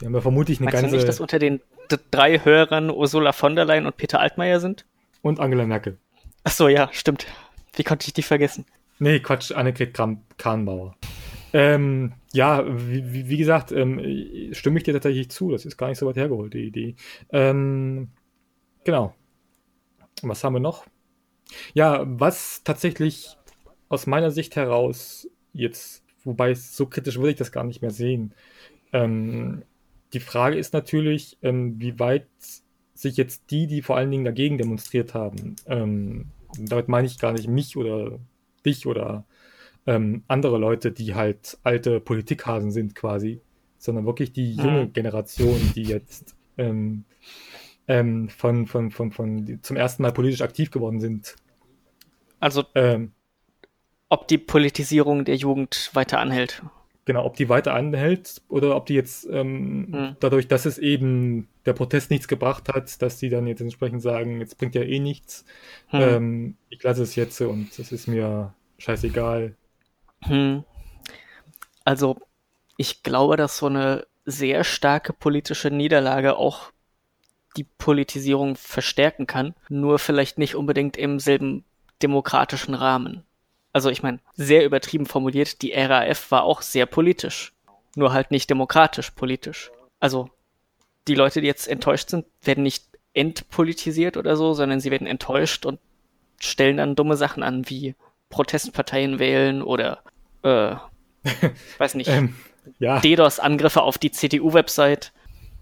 Die haben ja vermutlich eine Meinst ganze... Meinst du nicht, dass unter den d- drei Hörern Ursula von der Leyen und Peter Altmaier sind? Und Angela Merkel. Ach so, ja, stimmt. Wie konnte ich die vergessen? Nee, Quatsch, Annegret Kramp-Karrenbauer. Ähm, ja, wie, wie gesagt, ähm, stimme ich dir tatsächlich zu. Das ist gar nicht so weit hergeholt, die Idee. Ähm, genau. Was haben wir noch? Ja, was tatsächlich aus meiner Sicht heraus jetzt, wobei so kritisch würde ich das gar nicht mehr sehen. Ähm, die Frage ist natürlich, ähm, wie weit sich jetzt die, die vor allen Dingen dagegen demonstriert haben, ähm, damit meine ich gar nicht mich oder dich oder Ähm, andere Leute, die halt alte Politikhasen sind quasi, sondern wirklich die junge mhm. Generation, die jetzt ähm, ähm, von, von, von, von, die zum ersten Mal politisch aktiv geworden sind. Also ähm, ob die Politisierung der Jugend weiter anhält. Genau, ob die weiter anhält oder ob die jetzt ähm, mhm. dadurch, dass es eben der Protest nichts gebracht hat, dass die dann jetzt entsprechend sagen, jetzt bringt ja eh nichts, mhm. ähm, ich lasse es jetzt und es ist mir scheißegal. Mhm. Also ich glaube, dass so eine sehr starke politische Niederlage auch die Politisierung verstärken kann, nur vielleicht nicht unbedingt im selben demokratischen Rahmen. Also ich meine, sehr übertrieben formuliert, die R A F war auch sehr politisch, nur halt nicht demokratisch politisch. Also die Leute, die jetzt enttäuscht sind, werden nicht entpolitisiert oder so, sondern sie werden enttäuscht und stellen dann dumme Sachen an, wie Protestparteien wählen oder, äh, weiß nicht, ähm, ja. DDoS-Angriffe auf die C D U-Website.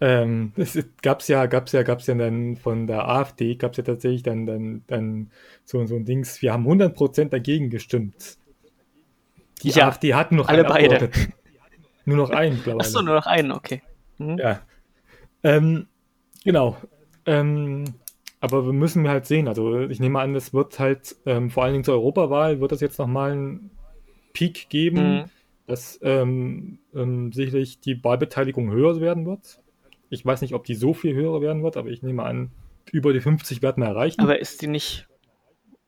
Ähm, es gab's ja, gab's ja, gab's ja dann von der AfD, gab's ja tatsächlich dann, dann, dann so, so ein Dings, wir haben hundert Prozent dagegen gestimmt. Die ja, AfD hatten noch alle einen beide. Abgeordneten. Nur noch einen, glaube ich. Achso, nur noch einen, okay. Mhm. Ja. Ähm, genau. Ähm, aber wir müssen halt sehen, also ich nehme an, das wird halt, ähm, vor allen Dingen zur Europawahl wird es jetzt nochmal einen Peak geben, mhm. dass ähm, ähm, sicherlich die Wahlbeteiligung höher werden wird. Ich weiß nicht, ob die so viel höher werden wird, aber ich nehme an, über die fünfzig werden erreichen. Aber ist die nicht,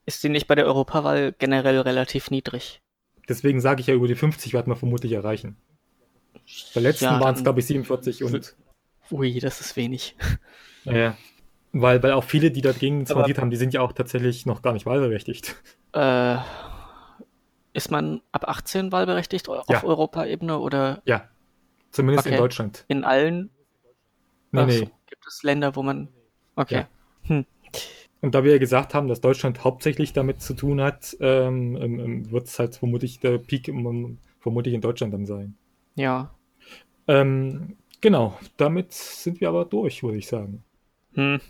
ist die nicht bei der Europawahl generell relativ niedrig? Deswegen sage ich ja, über die fünfzig werden wir vermutlich erreichen. Bei letzten ja, waren es, glaube ich, siebenundvierzig und... Ui, das ist wenig. Ja, weil, weil auch viele, die dagegen demonstriert haben, die sind ja auch tatsächlich noch gar nicht wahlberechtigt. Äh, ist man ab achtzehn wahlberechtigt auf ja. Europaebene oder? Ja, zumindest okay. in Deutschland. In allen... Nee, nee. So, gibt es Länder, wo man... Okay. Ja. Hm. Und da wir ja gesagt haben, dass Deutschland hauptsächlich damit zu tun hat, ähm, ähm, wird es halt vermutlich der Peak um, vermutlich in Deutschland dann sein. Ja. Ähm, genau, damit sind wir aber durch, würde ich sagen. Hm.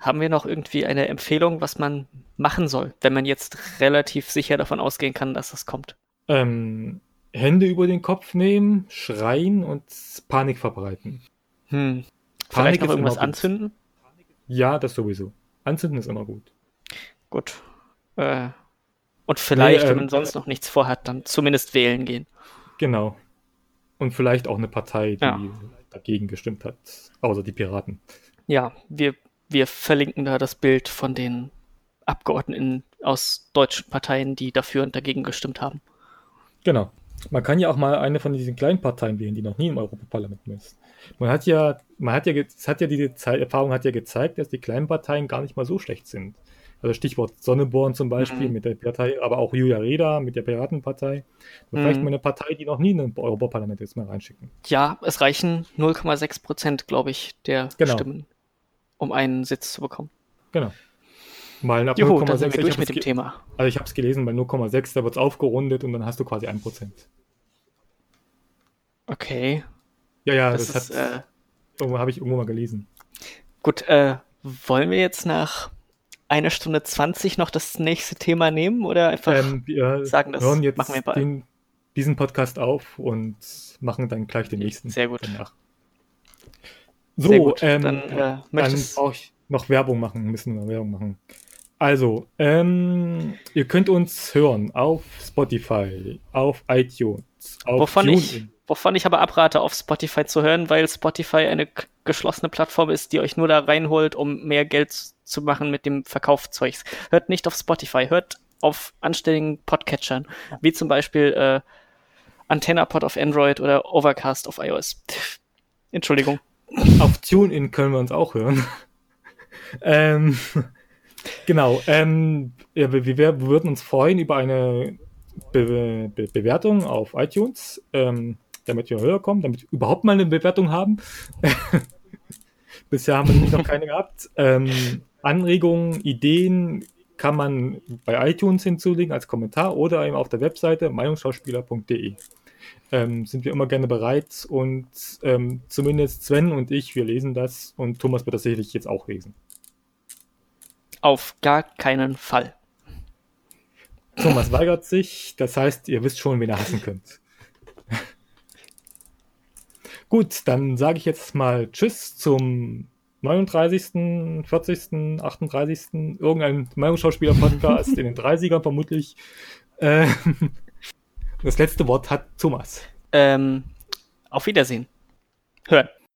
Haben wir noch irgendwie eine Empfehlung, was man machen soll, wenn man jetzt relativ sicher davon ausgehen kann, dass das kommt? Ähm, Hände über den Kopf nehmen, schreien und Panik verbreiten. Hm. Vielleicht Panik noch irgendwas anzünden? Ja, das sowieso. Anzünden ist immer gut. Gut. Äh, und vielleicht, nee, wenn man ähm, sonst noch nichts vorhat, dann zumindest wählen gehen. Genau. Und vielleicht auch eine Partei, die ja. dagegen gestimmt hat. Außer die Piraten. Ja, wir, wir verlinken da das Bild von den Abgeordneten aus deutschen Parteien, die dafür und dagegen gestimmt haben. Genau. Man kann ja auch mal eine von diesen kleinen Parteien wählen, die noch nie im Europaparlament ist. Man hat ja, man hat ja, es hat ja die Zeit, Erfahrung hat ja gezeigt, dass die kleinen Parteien gar nicht mal so schlecht sind. Also Stichwort Sonneborn zum Beispiel mhm. mit der Partei, aber auch Julia Reda mit der Piratenpartei. Mhm. Vielleicht mal eine Partei, die noch nie im Europaparlament ist, mal reinschicken. Ja, es reichen null Komma sechs Prozent, glaube ich, der genau. Stimmen, um einen Sitz zu bekommen. Genau. Mal ab Juhu, null Komma sechs, dann sind wir durch mit dem ge- Thema. Also ich habe es gelesen, bei null Komma sechs, da wird es aufgerundet und dann hast du quasi ein Prozent. Okay. Ja, ja, das, das hat äh, habe ich irgendwo mal gelesen. Gut, äh, wollen wir jetzt nach einer Stunde zwanzig noch das nächste Thema nehmen oder einfach ähm, wir sagen, das hören jetzt machen wir bald. Den, diesen Podcast auf und machen dann gleich den nächsten. Sehr gut. Danach. So, Sehr gut. Ähm, dann, äh, möchtest... dann brauche ich noch Werbung machen, müssen wir Werbung machen. Also, ähm, ihr könnt uns hören auf Spotify, auf iTunes, auf Wovon TuneIn. Ich Wovon ich aber abrate, auf Spotify zu hören, weil Spotify eine k- geschlossene Plattform ist, die euch nur da reinholt, um mehr Geld zu machen mit dem Verkaufszeugs. Hört nicht auf Spotify, hört auf anständigen Podcatchern, wie zum Beispiel äh, AntennaPod auf Android oder Overcast auf iOS. Entschuldigung. Auf TuneIn können wir uns auch hören. ähm, genau. Ähm, ja, wir, wir würden uns freuen über eine Be- Be- Bewertung auf iTunes, ähm, damit wir höher kommen, damit wir überhaupt mal eine Bewertung haben. Bisher haben wir nämlich noch keine gehabt. Ähm, Anregungen, Ideen kann man bei iTunes hinzulegen als Kommentar oder eben auf der Webseite meinungsschauspieler punkt de. Ähm, sind wir immer gerne bereit und ähm, zumindest Sven und ich, wir lesen das und Thomas wird das sicherlich jetzt auch lesen. Auf gar keinen Fall. Thomas weigert sich, das heißt, ihr wisst schon, wen ihr hassen könnt. Gut, dann sage ich jetzt mal Tschüss zum neununddreißigsten, vierzigsten, achtunddreißigsten, irgendein Meinungsschauspieler-Podcast in den dreißigern vermutlich. Äh, das letzte Wort hat Thomas. Ähm, auf Wiedersehen. Hören.